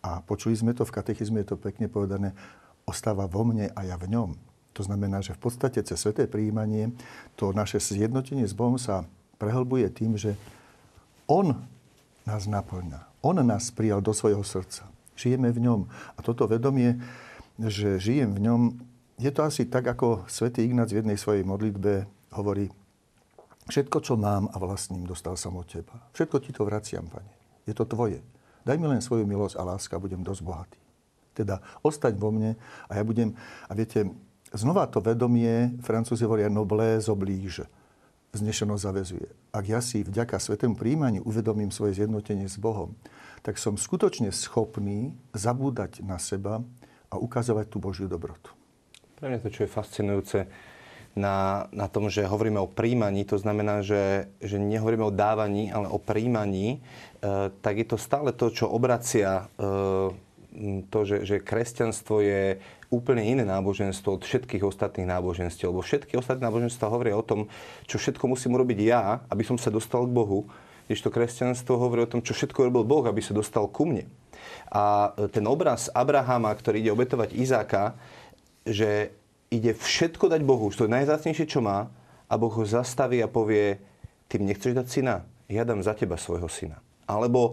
a počuli sme to v katechizme, je to pekne povedané, ostáva vo mne a ja v ňom. To znamená, že v podstate cez sveté prijímanie to naše zjednotenie s Bohom sa prehlbuje tým, že On nás naplňa. On nás prijal do svojho srdca. Žijeme v ňom. A toto vedomie, že žijem v ňom, je to asi tak, ako svätý Ignác v jednej svojej modlitbe hovorí: všetko, čo mám a vlastním, dostal som od teba. Všetko ti to vraciam, Pane. Je to tvoje. Daj mi len svoju milosť a láska, budem dosť bohatý. Teda ostaň vo mne a ja budem... A viete, znova to vedomie, Francúzi hovoria noblesse oblige, znešenosť zavezuje. Ak ja si vďaka svätému prijímaniu uvedomím svoje zjednotenie s Bohom, tak som skutočne schopný zabúdať na seba a ukazovať tú Božiu dobrotu. Pre mňa to, čo je fascinujúce na, na tom, že hovoríme o prijímaní, to znamená, že, že nehovoríme o dávaní, ale o prijímaní, e, tak je to stále to, čo obracia e, to, že, že kresťanstvo je úplne iné náboženstvo od všetkých ostatných náboženstiev. Lebo všetky ostatné náboženstva hovoria o tom, čo všetko musím urobiť ja, aby som sa dostal k Bohu. Kdežto kresťanstvo hovorí o tom, čo všetko robil Boh, aby sa dostal ku mne. A ten obraz Abrahama, ktorý ide obetovať Izáka, že ide všetko dať Bohu, to je najvzácnejšie, čo má, a Boh ho zastaví a povie: ty mi nechceš dať syna? Ja dám za teba svojho syna. Alebo e,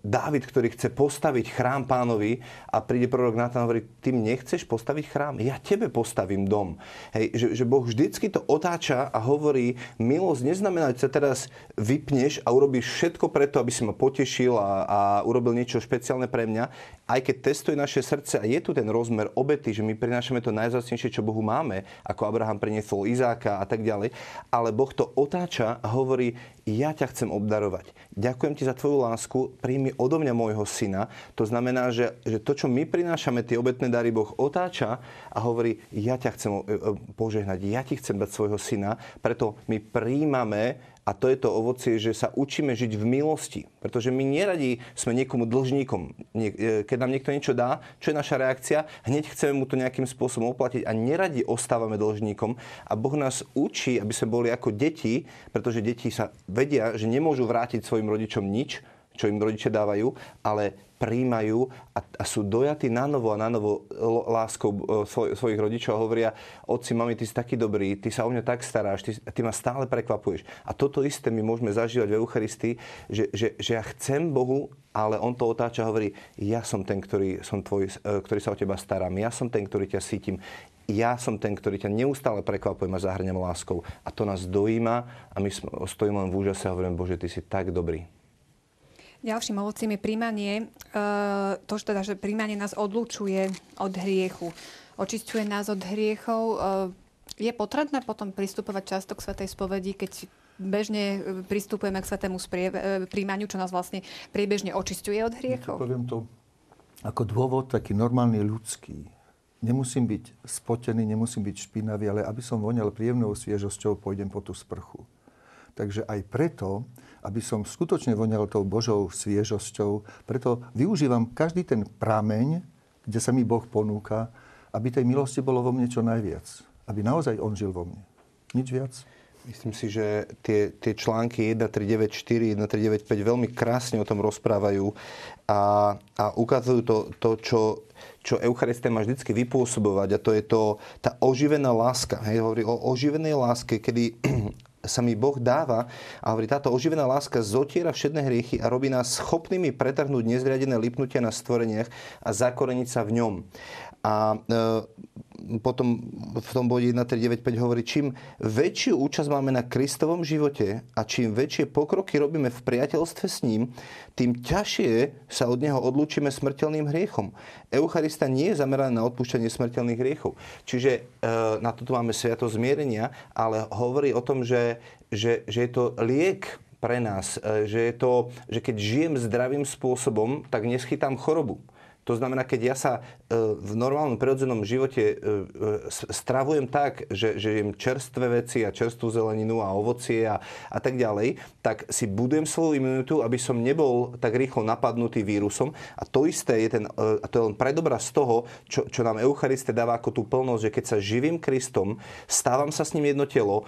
Dávid, ktorý chce postaviť chrám Pánovi, a príde prorok Nátan a hovorí: ty nechceš postaviť chrám? Ja tebe postavím dom. Hej, že, že Boh vždycky to otáča a hovorí: milosť neznamená, že sa teraz vypneš a urobíš všetko preto, aby si ma potešil a, a urobil niečo špeciálne pre mňa. Aj keď testuje naše srdce a je tu ten rozmer obety, že my prinášame to najvzácnejšie, čo Bohu máme, ako Abraham priniesol Izáka a tak ďalej, ale Boh to otáča a hovorí: ja ťa chcem obdarovať. Ďakujem ti za tvoju lásku, príjmi odo mňa môjho syna. To znamená, že, že to, čo my prinášame, tie obetné dary, Boh otáča a hovorí: ja ťa chcem požehnať, ja ti chcem dať svojho syna. Preto my príjmame, a to je to ovocie, že sa učíme žiť v milosti. Pretože my neradi sme niekomu dlžníkom. Keď nám niekto niečo dá, čo je naša reakcia? Hneď chceme mu to nejakým spôsobom oplatiť a neradi ostávame dlžníkom. A Boh nás učí, aby sme boli ako deti, pretože deti sa vedia, že nemôžu vrátiť svojim rodičom nič, čo im rodičia dávajú, ale príjmajú a, a sú dojatí na novo a na novo láskou svoj, svojich rodičov a hovoria: otci, mami, ty si taký dobrý, ty sa o mňa tak staráš, ty, ty ma stále prekvapuješ. A toto isté my môžeme zažívať v Eucharistii, že, že, že ja chcem Bohu, ale On to otáča a hovorí: ja som ten, ktorý, som tvoj, ktorý sa o teba starám, ja som ten, ktorý ťa cítim, ja som ten, ktorý ťa neustále prekvapujem a zahrňam láskou. A to nás dojíma a my stojíme len v úžase a hovoríme: Bože, ty si tak dobrý. Ďalším ovocím je príjmanie, e, to, že, teda, že príjmanie nás odlučuje od hriechu, očisťuje nás od hriechov. E, je potrebné potom pristupovať často k svätej spovedi, keď bežne pristupujeme k svätému príjmaniu, čo nás vlastne priebežne očisťuje od hriechov? Ja poviem to ako dôvod taký normálny ľudský. Nemusím byť spotený, nemusím byť špinavý, ale aby som voňal príjemnou sviežosťou, pôjdem po tú sprchu. Takže aj preto, aby som skutočne voňal tou Božou sviežosťou, preto využívam každý ten prameň, kde sa mi Boh ponúka, aby tej milosti bolo vo mne čo najviac. Aby naozaj On žil vo mne. Nič viac. Myslím si, že tie, tie články jedna tri deväť štyri, jedna tri deväť päť veľmi krásne o tom rozprávajú a, a ukazujú to, to čo, čo Eucharistia má vždycky vypôsobovať, a to je to, tá oživená láska. Hej, hovorí o oživenej láske, kedy sa mi Boh dáva a hovorí, táto oživená láska zotiera všetné hriechy a robí nás schopnými pretrhnúť nezriadené lipnutia na stvoreniach a zakoreniť sa v ňom. A e, potom v tom bode jedna tri deväť päť hovorí, čím väčšiu účasť máme na Kristovom živote a čím väčšie pokroky robíme v priateľstve s ním, tým ťažšie sa od neho odlúčime smrteľným hriechom. Eucharista nie je zameraná na odpúšťanie smrteľných hriechov. Čiže e, na toto máme sviatosť zmierenia, ale hovorí o tom, že, že, že je to liek pre nás, e, že je to, že keď žijem zdravým spôsobom, tak neschytám chorobu. To znamená, keď ja sa v normálnom prirodzenom živote stravujem tak, že, že jem čerstvé veci a čerstvú zeleninu a ovocie a, a tak ďalej, tak si budujem svoju imunitu, aby som nebol tak rýchlo napadnutý vírusom. A to isté je ten, a to je len predobraz toho, čo, čo nám Eucharistia dáva ako tú plnosť, že keď sa živím Kristom, stávam sa s ním jedno telo,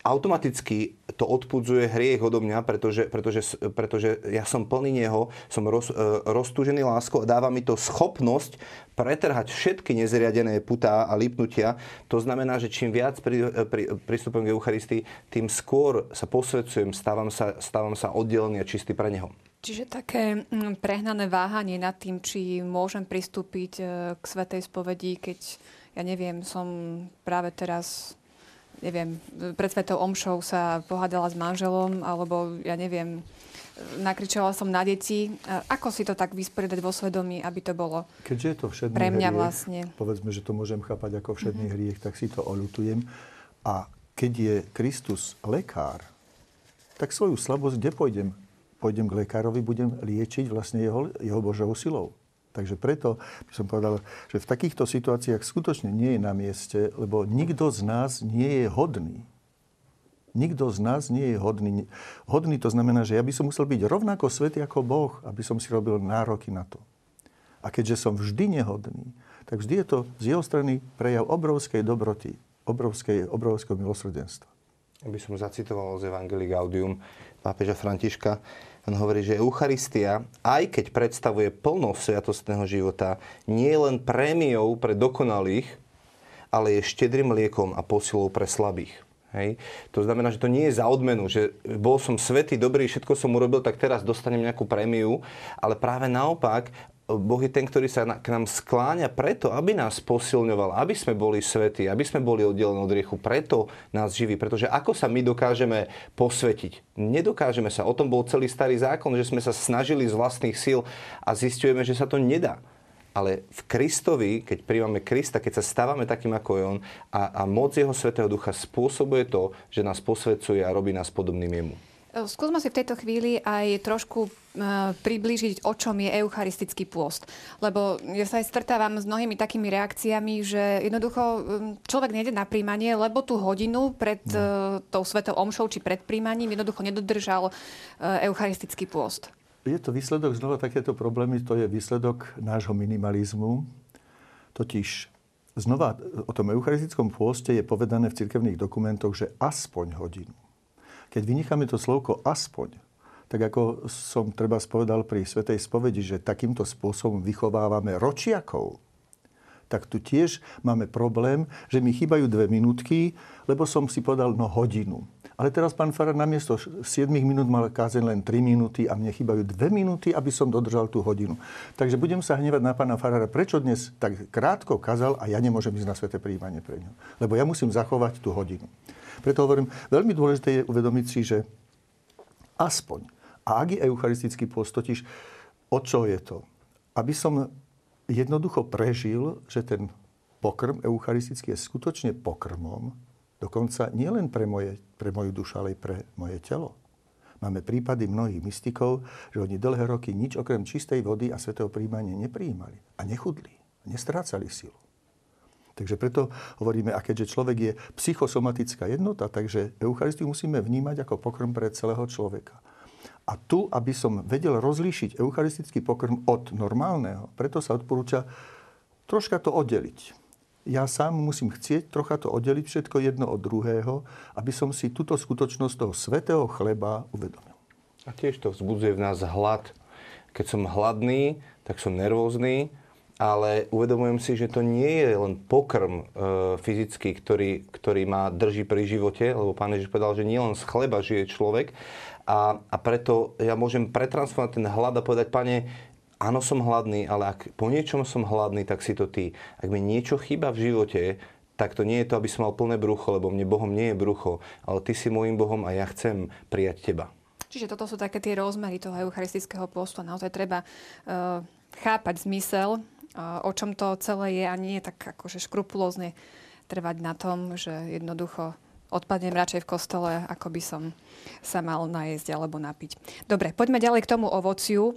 automaticky to odpudzuje hriech odo mňa, pretože, pretože, pretože ja som plný neho, som roz, roztúžený láskou a dáva mi to schopnosť pretrhať všetky nezriadené putá a lipnutia. To znamená, že čím viac pri, pri, pristupujem k Eucharistii, tým skôr sa posvedcujem, stávam sa, stávam sa oddelený a čistý pre neho. Čiže také prehnané váhanie nad tým, či môžem pristúpiť k svätej spovedi, keď, ja neviem, som práve teraz... neviem, pred svetou omšou sa pohádala s manželom, alebo, ja neviem, nakričala som na deti. Ako si to tak vysporiadať vo svedomí, aby to bolo Keďže je to všedný pre mňa hriech, vlastne? Povedzme, že to môžem chápať ako všedný mm-hmm. hriech, tak si to oľutujem. A keď je Kristus lekár, tak svoju slabosť, kde pôjdem? Pôjdem k lekárovi, budem liečiť vlastne jeho, jeho Božou silou. Takže preto by som povedal, že v takýchto situáciách skutočne nie je na mieste, lebo nikto z nás nie je hodný. Nikto z nás nie je hodný. Hodný to znamená, že ja by som musel byť rovnako svätý ako Boh, aby som si robil nároky na to. A keďže som vždy nehodný, tak vždy je to z jeho strany prejav obrovskej dobroty, obrovskej, obrovského milosrdenstva. Aby som zacitoval z Evangelii Gaudium pápeža Františka. On hovorí, že Eucharistia, aj keď predstavuje plnosť sviatostného života, nie je len prémiou pre dokonalých, ale je štedrým liekom a posilou pre slabých. Hej. To znamená, že to nie je za odmenu, že bol som svätý, dobrý, všetko som urobil, tak teraz dostanem nejakú prémiu, ale práve naopak, Boh je ten, ktorý sa k nám skláňa preto, aby nás posilňoval, aby sme boli svätí, aby sme boli oddelení od hriechu, preto nás živí. Pretože ako sa my dokážeme posvetiť? Nedokážeme sa. O tom bol celý starý zákon, že sme sa snažili z vlastných síl a zisťujeme, že sa to nedá. Ale v Kristovi, keď príjmame Krista, keď sa stávame takým ako je on a, a moc jeho Svätého Ducha spôsobuje to, že nás posvecuje a robí nás podobným jemu. Skúsme si v tejto chvíli aj trošku e, priblížiť, o čom je eucharistický pôst. Lebo ja sa aj stretávam s mnohými takými reakciami, že jednoducho človek nejde na príjmanie, lebo tú hodinu pred e, tou svetou omšou či pred príjmaním jednoducho nedodržal e, eucharistický pôst. Je to výsledok, znova takéto problémy, to je výsledok nášho minimalizmu. Totiž znova o tom eucharistickom pôste je povedané v cirkevných dokumentoch, že aspoň hodinu. Keď vynecháme to slovko aspoň, tak ako som treba spovedal pri svätej spovedi, že takýmto spôsobom vychovávame ročiakov, tak tu tiež máme problém, že mi chýbajú dve minútky, lebo som si podal no hodinu. Ale teraz pán farár namiesto sedem minút mal kázeň len tri minúty a mne chýbajú dve minúty, aby som dodržal tú hodinu. Takže budem sa hnevať na pána farára, prečo dnes tak krátko kázal a ja nemôžem ísť na sväté prijímanie pre ňo. Lebo ja musím zachovať tú hodinu. Preto hovorím, veľmi dôležité je uvedomiť si, že aspoň, a ak je eucharistický pôst, totiž o čo je to? Aby som jednoducho prežil, že ten pokrm eucharistický je skutočne pokrmom, dokonca nielen pre, moje, pre moju dušu, ale aj pre moje telo. Máme prípady mnohých mystikov, že oni dlhé roky nič okrem čistej vody a svätého prijímania neprijímali a nechudli, nestrácali silu. Takže preto hovoríme, a keďže človek je psychosomatická jednota, takže Eucharistiu musíme vnímať ako pokrm pre celého človeka. A tu, aby som vedel rozlíšiť eucharistický pokrm od normálneho, preto sa odporúča troška to oddeliť. Ja sám musím chcieť trocha to oddeliť všetko jedno od druhého, aby som si túto skutočnosť toho svätého chleba uvedomil. A tiež to vzbudzuje v nás hlad. Keď som hladný, tak som nervózny, ale uvedomujem si, že to nie je len pokrm e, fyzický, ktorý, ktorý ma drží pri živote, lebo Pán Ježiš povedal, že nie len z chleba žije človek. A, a preto ja môžem pretransformovať ten hlad a povedať, Pane, áno, som hladný, ale ak po niečom som hladný, tak si to Ty. Ak mi niečo chýba v živote, tak to nie je to, aby som mal plné brucho, lebo mne Bohom nie je brucho, ale Ty si môjim Bohom a ja chcem prijať Teba. Čiže toto sú také tie rozmery toho eucharistického postu. Naozaj treba e, chápať zmysel, o čom to celé je, a nie tak akože škrupulózne trvať na tom, že jednoducho odpadnem radšej v kostole, ako by som sa mal najesť alebo napiť. Dobre, poďme ďalej k tomu ovociu.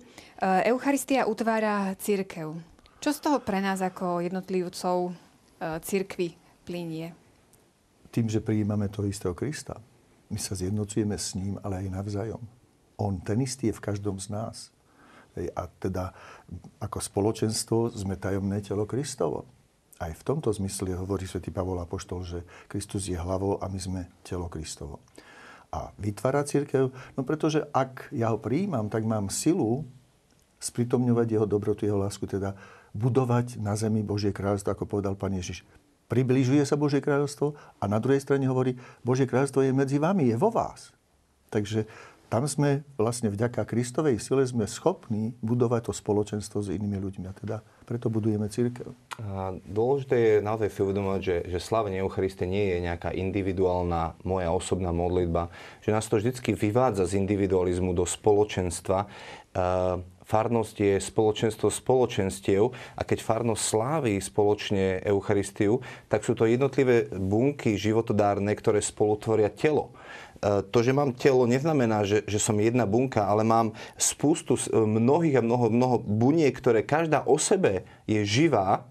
Eucharistia utvára cirkev. Čo z toho pre nás ako jednotlivcov cirkvi plynie? Tým, že prijímame toho istého Krista, my sa zjednocujeme s ním, ale aj navzájom. On ten istý je v každom z nás. A teda ako spoločenstvo sme tajomné telo Kristovo. Aj v tomto zmysle hovorí svätý Pavol apoštol, že Kristus je hlavou a my sme telo Kristovo. A vytvára cirkev, no pretože ak ja ho prijímam, tak mám silu spritomňovať jeho dobrotu, jeho lásku, teda budovať na zemi Božie kráľovstvo, ako povedal Pán Ježiš. Približuje sa Božie kráľovstvo a na druhej strane hovorí, Božie kráľovstvo je medzi vami, je vo vás. Takže tam sme vlastne vďaka Kristovej sile sme schopní budovať to spoločenstvo s inými ľuďmi. A teda preto budujeme cirkev. A dôležité je naozaj si uvedomovať, že, že slávenie Eucharistie nie je nejaká individuálna moja osobná modlitba. Že nás to vždycky vyvádza z individualizmu do spoločenstva. Farnosť je spoločenstvo spoločenstiev a keď farnosť sláví spoločne Eucharistiu, tak sú to jednotlivé bunky životodárne, ktoré spolu tvoria telo. To, že mám telo, neznamená, že, že som jedna bunka, ale mám spustu mnohých a mnoho, mnoho buniek, ktoré každá o sebe je živá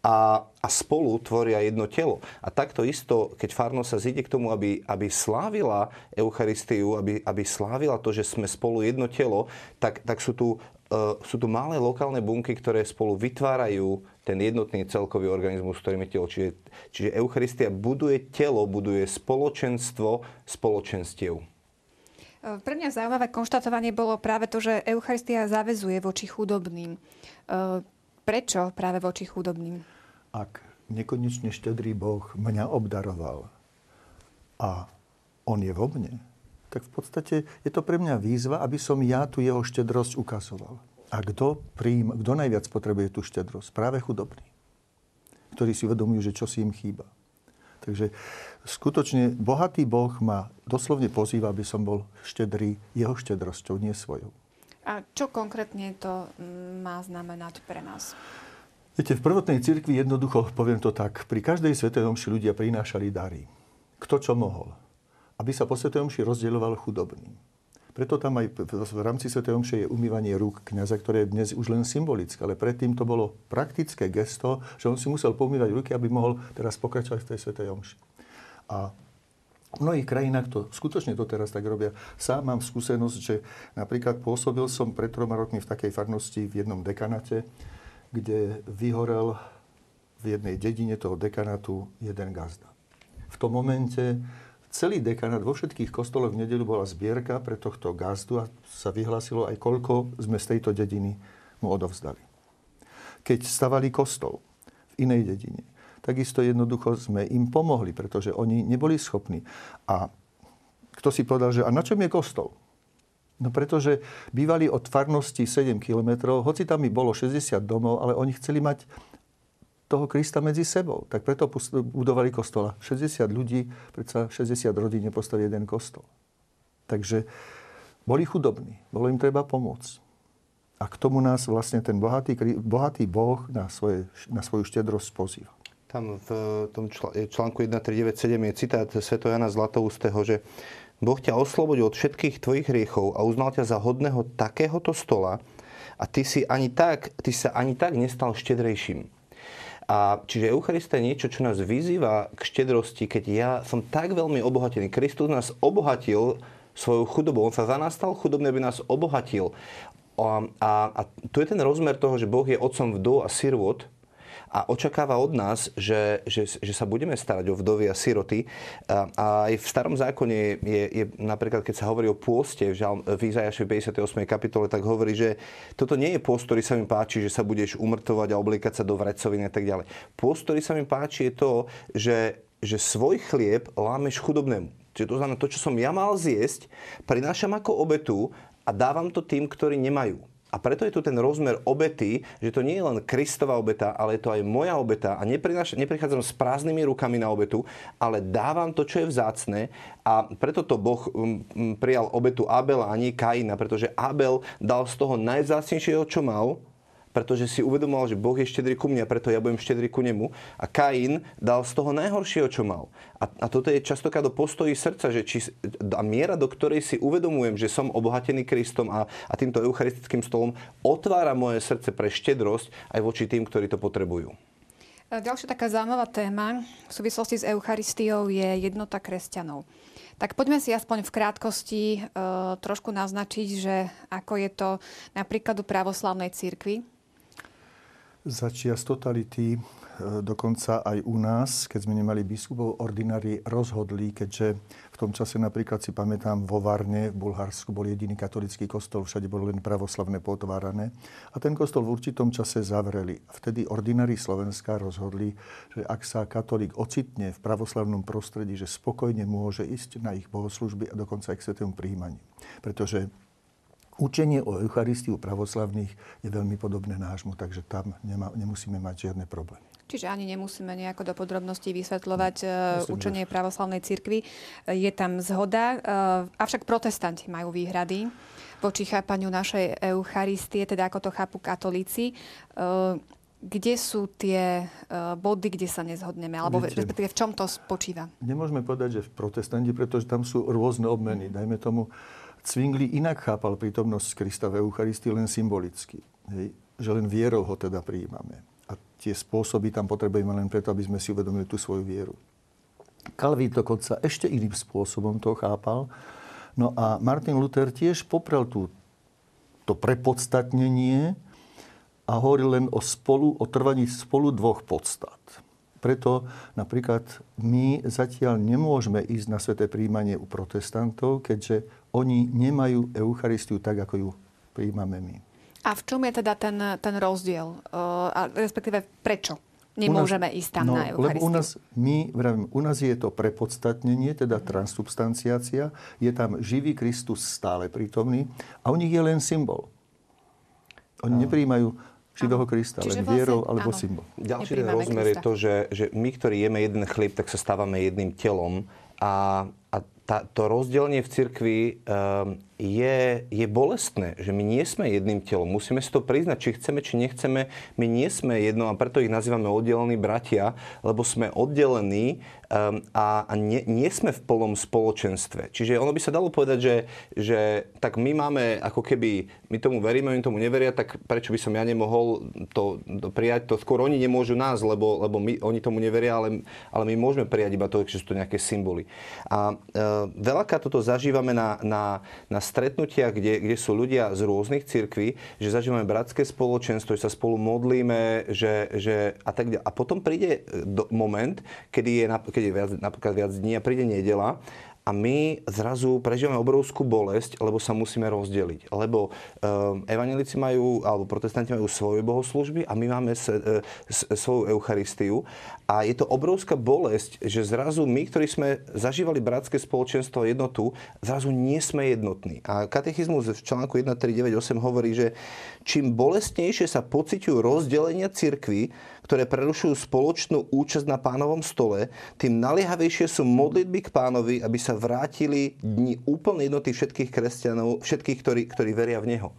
a, a spolu tvoria jedno telo. A takto isto, keď farnosť sa zíde k tomu, aby, aby slávila Eucharistiu, aby, aby slávila to, že sme spolu jedno telo, tak, tak sú tu, uh, sú tu malé lokálne bunky, ktoré spolu vytvárajú ten jednotný celkový organizmus, ktorým je telo. Čiže, čiže Eucharistia buduje telo, buduje spoločenstvo spoločenstiev. Pre mňa zaujímavé konštatovanie bolo práve to, že Eucharistia zaväzuje voči chudobným. Prečo práve voči chudobným? Ak nekonečne štedrý Boh mňa obdaroval a on je vo mne, tak v podstate je to pre mňa výzva, aby som ja tu jeho štedrosť ukazoval. A kto, príjma, kto najviac potrebuje tú štedrosť? Práve chudobní, ktorí si uvedomujú, že čo si im chýba. Takže skutočne bohatý Boh ma doslovne pozýva, aby som bol štedrý jeho štedrosťou, nie svojou. A čo konkrétne to má znamenať pre nás? Viete, v prvotnej cirkvi, jednoducho poviem to tak, pri každej svätej omši ľudia prinášali dary. Kto čo mohol. Aby sa po svätej omši rozdieľoval chudobným. Preto tam aj v rámci svätej omše je umývanie rúk kňaza, ktoré je dnes už len symbolické, ale predtým to bolo praktické gesto, že on si musel pomývať ruky, aby mohol teraz pokračovať v tej svätej omši. A v mnohých krajinách to skutočne to teraz tak robia. Sám mám skúsenosť, že napríklad pôsobil som pred troma rokmi v takej farnosti v jednom dekanate, kde vyhorel v jednej dedine toho dekanatu jeden gazda. V tom momente celý dekanát vo všetkých kostoloch v nedeľu bola zbierka pre tohto gazdu a sa vyhlásilo aj koľko sme z tejto dediny mu odovzdali. Keď stavali kostol v inej dedine, takisto jednoducho sme im pomohli, pretože oni neboli schopní. A kto si povedal, že a na čom je kostol? No pretože bývali od farnosti sedem kilometrov, hoci tam by bolo šesťdesiat domov, ale oni chceli mať toho Krista medzi sebou. Tak preto budovali kostola. šesťdesiat ľudí, predsa šesťdesiat rodín nepostaví jeden kostol. Takže boli chudobní. Bolo im treba pomôcť. A k tomu nás vlastne ten bohatý, bohatý Boh na, svoje, na svoju štedrosť pozýva. Tam v tom článku jedna tri deväť sedem je citát Svetojana Zlatoustého, že Boh ťa oslobodil od všetkých tvojich hriechov a uznal ťa za hodného takéhoto stola a ty si ani tak, ty sa ani tak nestal štedrejším. A čiže Eucharistia je niečo, čo nás vyzýva k štedrosti, keď ja som tak veľmi obohatený. Kristus nás obohatil svojou chudobou. On sa za nás stal chudobný, aby nás obohatil. A, a, a tu je ten rozmer toho, že Boh je otcom vdov a sirôt a očakáva od nás, že, že, že sa budeme starať o vdovy a siroty. A, a aj v starom zákone je, je napríklad, keď sa hovorí o pôste, v Izaiášovi päťdesiatej ôsmej kapitole, tak hovorí, že toto nie je pôst, ktorý sa mi páči, že sa budeš umrtovať a obliekať sa do vrecoviny a tak ďalej. Pôst, ktorý sa mi páči, je to, že, že svoj chlieb lámeš chudobnému. Čiže to znamená, to, čo som ja mal zjesť, prinášam ako obetu a dávam to tým, ktorí nemajú. A preto je tu ten rozmer obety, že to nie je len Kristova obeta, ale je to aj moja obeta. A neprichádzam s prázdnymi rukami na obetu, ale dávam to, čo je vzácne. A preto to Boh prijal obetu Ábela a nie Kaina, pretože Ábel dal z toho najvzácnejšieho, čo mal, pretože si uvedomoval, že Boh je štedrý ku mne, preto ja budem štedrý ku nemu. A Kain dal z toho najhoršieho, čo mal. A, a toto je častokrát do postoji srdca, že či, a miera, do ktorej si uvedomujem, že som obohatený Kristom a, a týmto eucharistickým stolom, otvára moje srdce pre štedrosť aj voči tým, ktorí to potrebujú. Ďalšia taká zaujímavá téma v súvislosti s Eucharistiou je jednota kresťanov. Tak poďme si aspoň v krátkosti e, trošku naznačiť, že ako je to napríklad u pravoslávnej cirkvi. Začias totality, dokonca aj u nás, keď sme nemali biskupov, ordinári rozhodli, keďže v tom čase napríklad si pamätám vo Varne, v Bulharsku bol jediný katolický kostol, všade bolo len pravoslavné potvárané a ten kostol v určitom čase zavreli. Vtedy ordinári Slovenska rozhodli, že ak sa katolík ocitne v pravoslavnom prostredí, že spokojne môže ísť na ich bohoslužby a dokonca aj k svätému prijímaniu, pretože učenie o Eucharistii u pravoslavných je veľmi podobné nášmu, takže tam nema, nemusíme mať žiadne problémy. Čiže ani nemusíme nejako do podrobností vysvetľovať no, učenie než... pravoslavnej cirkvi. Je tam zhoda, avšak protestanti majú výhrady voči chápaniu našej Eucharistie, teda ako to chápu katolíci. Kde sú tie body, kde sa nezhodneme? Alebo respektíve v čom to spočíva? Nemôžeme povedať, že v protestanti, pretože tam sú rôzne obmeny. Dajme tomu, Zwingli inak chápal prítomnosť Krista v Eucharistii len symbolicky. Hej? Že len vierou ho teda prijímame. A tie spôsoby tam potrebujeme len preto, aby sme si uvedomili tú svoju vieru. Kalvín dokonca ešte iným spôsobom to chápal. No a Martin Luther tiež poprel tú, to prepodstatnenie a hovoril len o, spolu, o trvaní spolu dvoch podstat. Preto napríklad my zatiaľ nemôžeme ísť na sväté prijímanie u protestantov, keďže oni nemajú Eucharistiu tak, ako ju prijímame my. A v čom je teda ten, ten rozdiel? Uh, respektíve prečo nemôžeme nás ísť tam no, na Eucharistiu? Lebo u nás, my, vravím, u nás je to prepodstatnenie, teda transubstanciácia. Je tam živý Kristus stále prítomný a u nich je len symbol. Oni no. neprijímajú živého Krista, len vierou alebo áno. symbol. Ďalší ten rozmer je to, že, že my, ktorí jeme jeden chlieb, tak sa stávame jedným telom. A, a tá, to rozdelenie v cirkvi um, je, je bolestné, že my nie sme jedným telom. Musíme si to priznať, či chceme, či nechceme. My nie sme jedno a preto ich nazývame oddelení bratia, lebo sme oddelení um, a, a nie, nie sme v plnom spoločenstve. Čiže ono by sa dalo povedať, že, že tak my máme ako keby, my tomu veríme, my tomu neveria, tak prečo by som ja nemohol to, to prijať? To skôr oni nemôžu nás, lebo, lebo my, oni tomu neveria, ale, ale my môžeme prijať iba to, že sú to nejaké symboly. A e, veľakrát toto zažívame na, na, na stretnutia, kde, kde sú ľudia z rôznych cirkví, že zažívame bratské spoločenstvo, že sa spolu modlíme, že, že a tak ďalej. A potom príde do, moment, kedy je, keď je viac, napríklad viac dní a príde nedeľa a my zrazu prežívame obrovskú bolesť, lebo sa musíme rozdeliť. Lebo um, evanjelici majú, alebo protestanti majú svoje bohoslužby a my máme s, e, s, svoju Eucharistiu. A je to obrovská bolesť, že zrazu my, ktorí sme zažívali bratské spoločenstvo a jednotu, zrazu nie sme jednotní. A katechizmus v článku jedna tri deväť osem hovorí, že čím bolestnejšie sa pociťujú rozdelenia cirkvi, ktoré prerušujú spoločnú účasť na Pánovom stole, tým naliehavejšie sú modlitby k Pánovi, aby sa vrátili dni úplnej jednoty všetkých kresťanov, všetkých, ktorí, ktorí veria v Neho.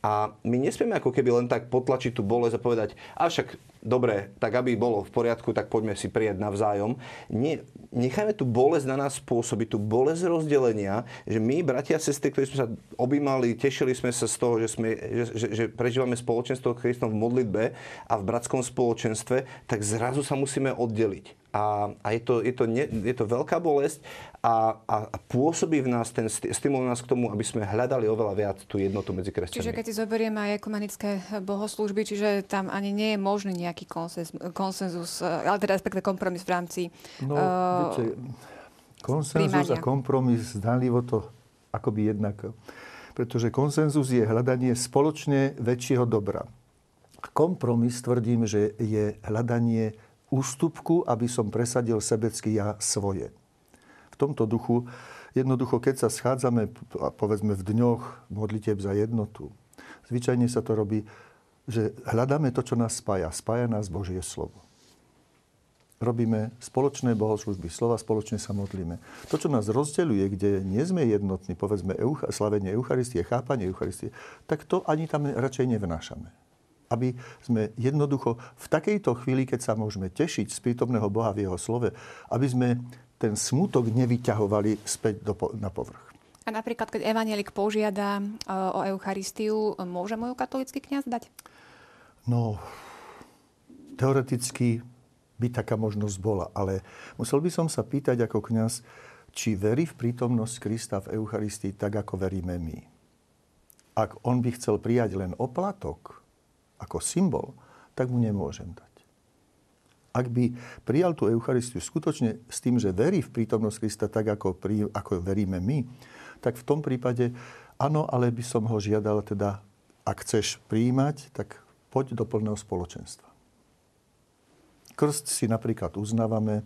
A my nesmieme ako keby len tak potlačiť tú bolesť a povedať, avšak dobre, tak aby bolo v poriadku, tak poďme si prijať navzájom. Nie, nechajme tú bolesť na nás spôsobiť, tú bolesť rozdelenia, že my, bratia a sestry, ktorí sme sa objímali, tešili sme sa z toho, že, sme, že, že, že prežívame spoločenstvo Kristom v modlitbe a v bratskom spoločenstve, tak zrazu sa musíme oddeliť. A, a je, to, je, to ne, je to veľká bolesť a, a, a pôsobí v nás ten stimul nás k tomu, aby sme hľadali oveľa viac tú jednotu medzi kresťanmi. Čiže keď si zoberieme aj ekumenické bohoslúžby, čiže tam ani nie je možný nejaký konsenzus, konsenzus ale teda respektive kompromis v rámci no, uh, viete, konsenzus príjmania. A kompromis zdanlivo to akoby jednako. Pretože konsenzus je hľadanie spoločne väčšieho dobra. Kompromis tvrdím, že je hľadanie ústupku, aby som presadil sebecky ja svoje. V tomto duchu, jednoducho, keď sa schádzame, povedzme v dňoch modlitieb za jednotu, zvyčajne sa to robí, že hľadáme to, čo nás spája. Spája nás Božie slovo. Robíme spoločné bohoslúžby slova, spoločne sa modlíme. To, čo nás rozdeľuje, kde nie sme jednotní, povedzme eucha, slavenie Eucharistie, chápanie Eucharistie, tak to ani tam radšej nevnášame. Aby sme jednoducho v takejto chvíli, keď sa môžeme tešiť z prítomného Boha v jeho slove, aby sme ten smutok nevyťahovali späť do, na povrch. A napríklad, keď evanjelik požiada o Eucharistiu, môže mu ju katolícky kňaz dať? No, teoreticky by taká možnosť bola, ale musel by som sa pýtať ako kňaz, či verí v prítomnosť Krista v Eucharistii tak, ako veríme my. Ak on by chcel prijať len oplatok, ako symbol, tak mu nemôžem dať. Ak by prijal tú Eucharistiu skutočne s tým, že verí v prítomnosť Krista tak, ako, pri, ako veríme my, tak v tom prípade áno, ale by som ho žiadal teda, ak chceš prijímať, tak poď do plného spoločenstva. Krst si napríklad uznávame,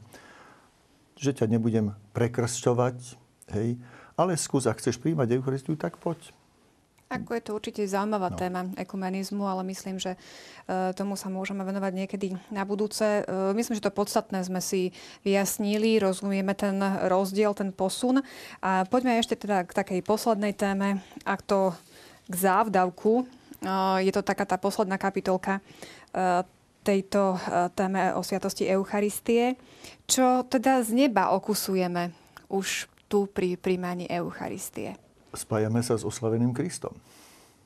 že ťa nebudem prekrsťovať, hej, ale skús, ak chceš prijímať Eucharistiu, tak poď. Ako je to určite zaujímavá no. téma ekumenizmu, ale myslím, že tomu sa môžeme venovať niekedy na budúce. Myslím, že to podstatné sme si vyjasnili, rozumieme ten rozdiel, ten posun. A poďme ešte teda k takej poslednej téme, a to k závdavku. Je to taká tá posledná kapitolka tejto téme o sviatosti Eucharistie. Čo teda z neba okusujeme už tu pri príjmaní Eucharistie? Spájame sa s oslaveným Kristom.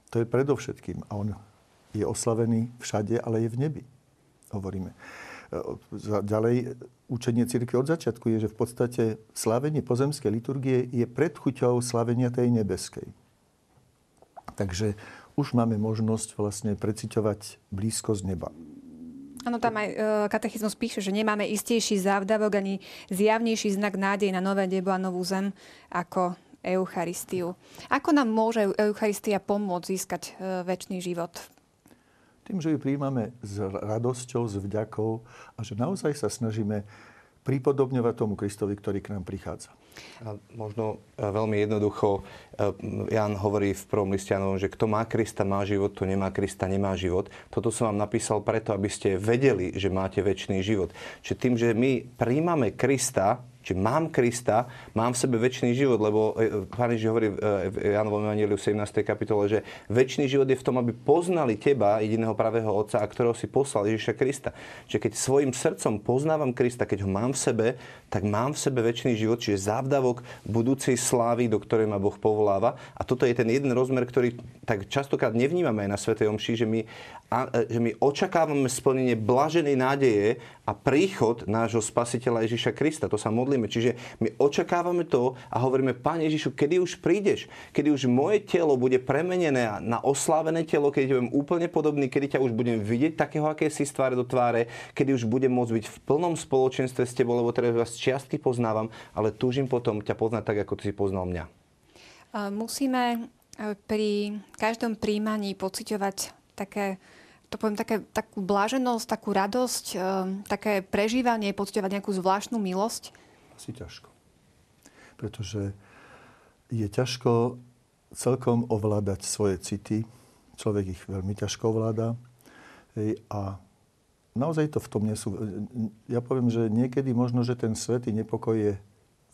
To je predovšetkým. A on je oslavený všade, ale je v nebi. Hovoríme. Ďalej, učenie cirkvi od začiatku je, že v podstate slávenie pozemskej liturgie je predchuťou slávenia tej nebeskej. Takže už máme možnosť vlastne preciťovať blízkosť neba. Áno, tam aj katechizmus píše, že nemáme istejší závdavok ani zjavnejší znak nádej na nové nebo a novú zem ako Eucharistiu. Ako nám môže Eucharistia pomôcť získať večný život? Tým, že ju prijímame s radosťou, s vďakou a že naozaj sa snažíme pripodobňovať tomu Kristovi, ktorý k nám prichádza. A možno veľmi jednoducho Ján hovorí v prvom liste Jánovom, že kto má Krista, má život, kto nemá Krista, nemá život. Toto som vám napísal preto, aby ste vedeli, že máte večný život. Čiže tým, že my prijímame Krista, či mám Krista, mám v sebe večný život, lebo Pán Ježiš hovorí v Jánovom Evanjeliu v sedemnástej kapitole, že večný život je v tom, aby poznali teba, jediného pravého Otca, a ktorého si poslal, Ježiša Krista. Čiže keď svojim srdcom poznávam Krista, keď ho mám v sebe, tak mám v sebe večný život, čiže závdavok budúcej slávy, do ktorej ma Boh povoláva. A toto je ten jeden rozmer, ktorý tak častokrát nevnímame aj na svätej omši, že my, a, že my očakávame splnenie blaženej nádeje a príchod nášho Spasiteľa Ježiša Krista. To sa modlíme. Čiže my očakávame to a hovoríme, Pane Ježišu, kedy už prídeš? Kedy už moje telo bude premenené na oslávené telo, kedy ťa budem úplne podobný, kedy ťa už budem vidieť takého, aké si z tváre do tváre, kedy už budem môcť byť v plnom spoločenstve s tebou, lebo teraz vás čiastky poznávam, ale túžim potom ťa poznať tak, ako ty si poznal mňa. Musíme pri každom príjmaní pociťovať také... to poviem, také, takú bláženosť, takú radosť, e, také prežívanie, pociťovať nejakú zvláštnu milosť? Asi ťažko. Pretože je ťažko celkom ovládať svoje city. Človek ich veľmi ťažko ovláda. Hej, a naozaj to v tom nesú... Ja poviem, že niekedy možno, že ten svätý nepokoj je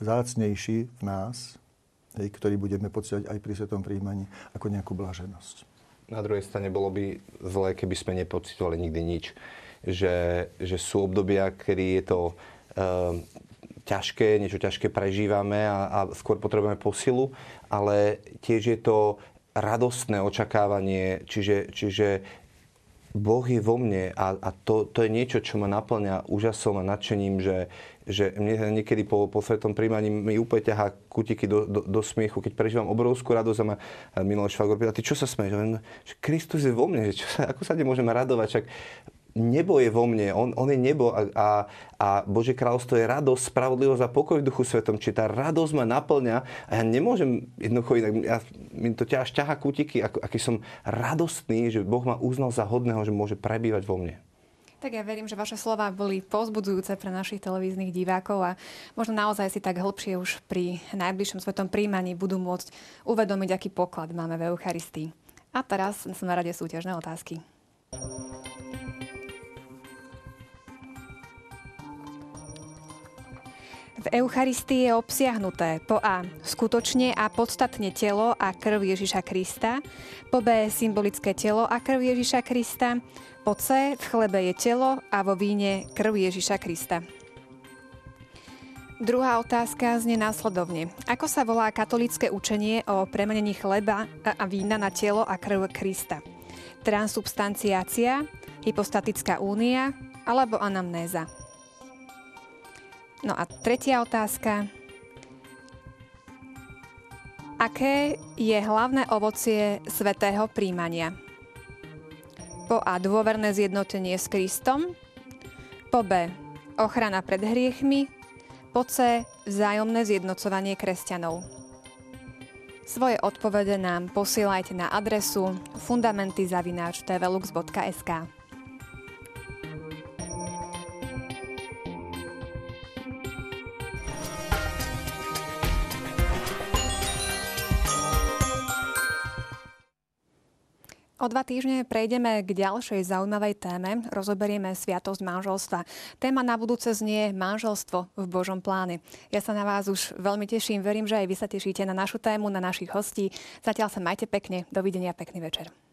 vzácnejší v nás, hej, ktorý budeme pociťovať aj pri svetom prijímaní, ako nejakú bláženosť. na druhej strane bolo by zle, keby sme nepocitovali nikdy nič. Že, že sú obdobia, kedy je to e, ťažké, niečo ťažké prežívame a, a skôr potrebujeme posilu, ale tiež je to radostné očakávanie, čiže, čiže Boh je vo mne a, a to, to je niečo, čo ma naplňa úžasom a nadšením, že, že mne niekedy po, po svetom príjmaní mi úplne ťahá kutiky do, do, do smiechu, keď prežívam obrovskú radosť a ma minulý švagor pýta, ty čo sa smeješ? Kristus je vo mne, že čo sa, ako sa nemôžeme radovať? Čak nebo je vo mne, on, on je nebo a, a, a Božie kráľovstvo je radosť, spravodlivosť a pokoj v Duchu Svetom. Čiže tá radosť ma naplňa a ja nemôžem jednoducho inak, ja, mi to ťa až ťahá kutiky, ak, aký som radostný, že Boh ma uznal za hodného, že môže prebývať vo mne. Tak ja verím, že vaše slová boli povzbudzujúce pre našich televíznych divákov a možno naozaj si tak hĺbšie už pri najbližšom svetom príjmaní budú môcť uvedomiť, aký poklad máme v Eucharistii. A teraz som na rade súťažné otázky. V Eucharistii je obsiahnuté po A. skutočne a podstatne telo a krv Ježiša Krista, po B. symbolické telo a krv Ježiša Krista, po C. v chlebe je telo a vo víne krv Ježiša Krista. Druhá otázka znie následovne. Ako sa volá katolícke učenie o premenení chleba a vína na telo a krv Krista? Transubstanciácia, hypostatická únia alebo anamnéza? No a tretia otázka. Aké je hlavné ovocie svätého príjmania? Po A. dôverné zjednotenie s Kristom. Po B. ochrana pred hriechmi. Po C. vzájomné zjednocovanie kresťanov. Svoje odpovede nám posielajte na adresu fundamenty zavináč tvlux bodka es ká. O dva týždne prejdeme k ďalšej zaujímavej téme. Rozoberieme sviatosť manželstva. Téma na budúce znie manželstvo v Božom pláne. Ja sa na vás už veľmi teším. Verím, že aj vy sa tešíte na našu tému, na našich hostí. Zatiaľ sa majte pekne. Dovidenia, pekný večer.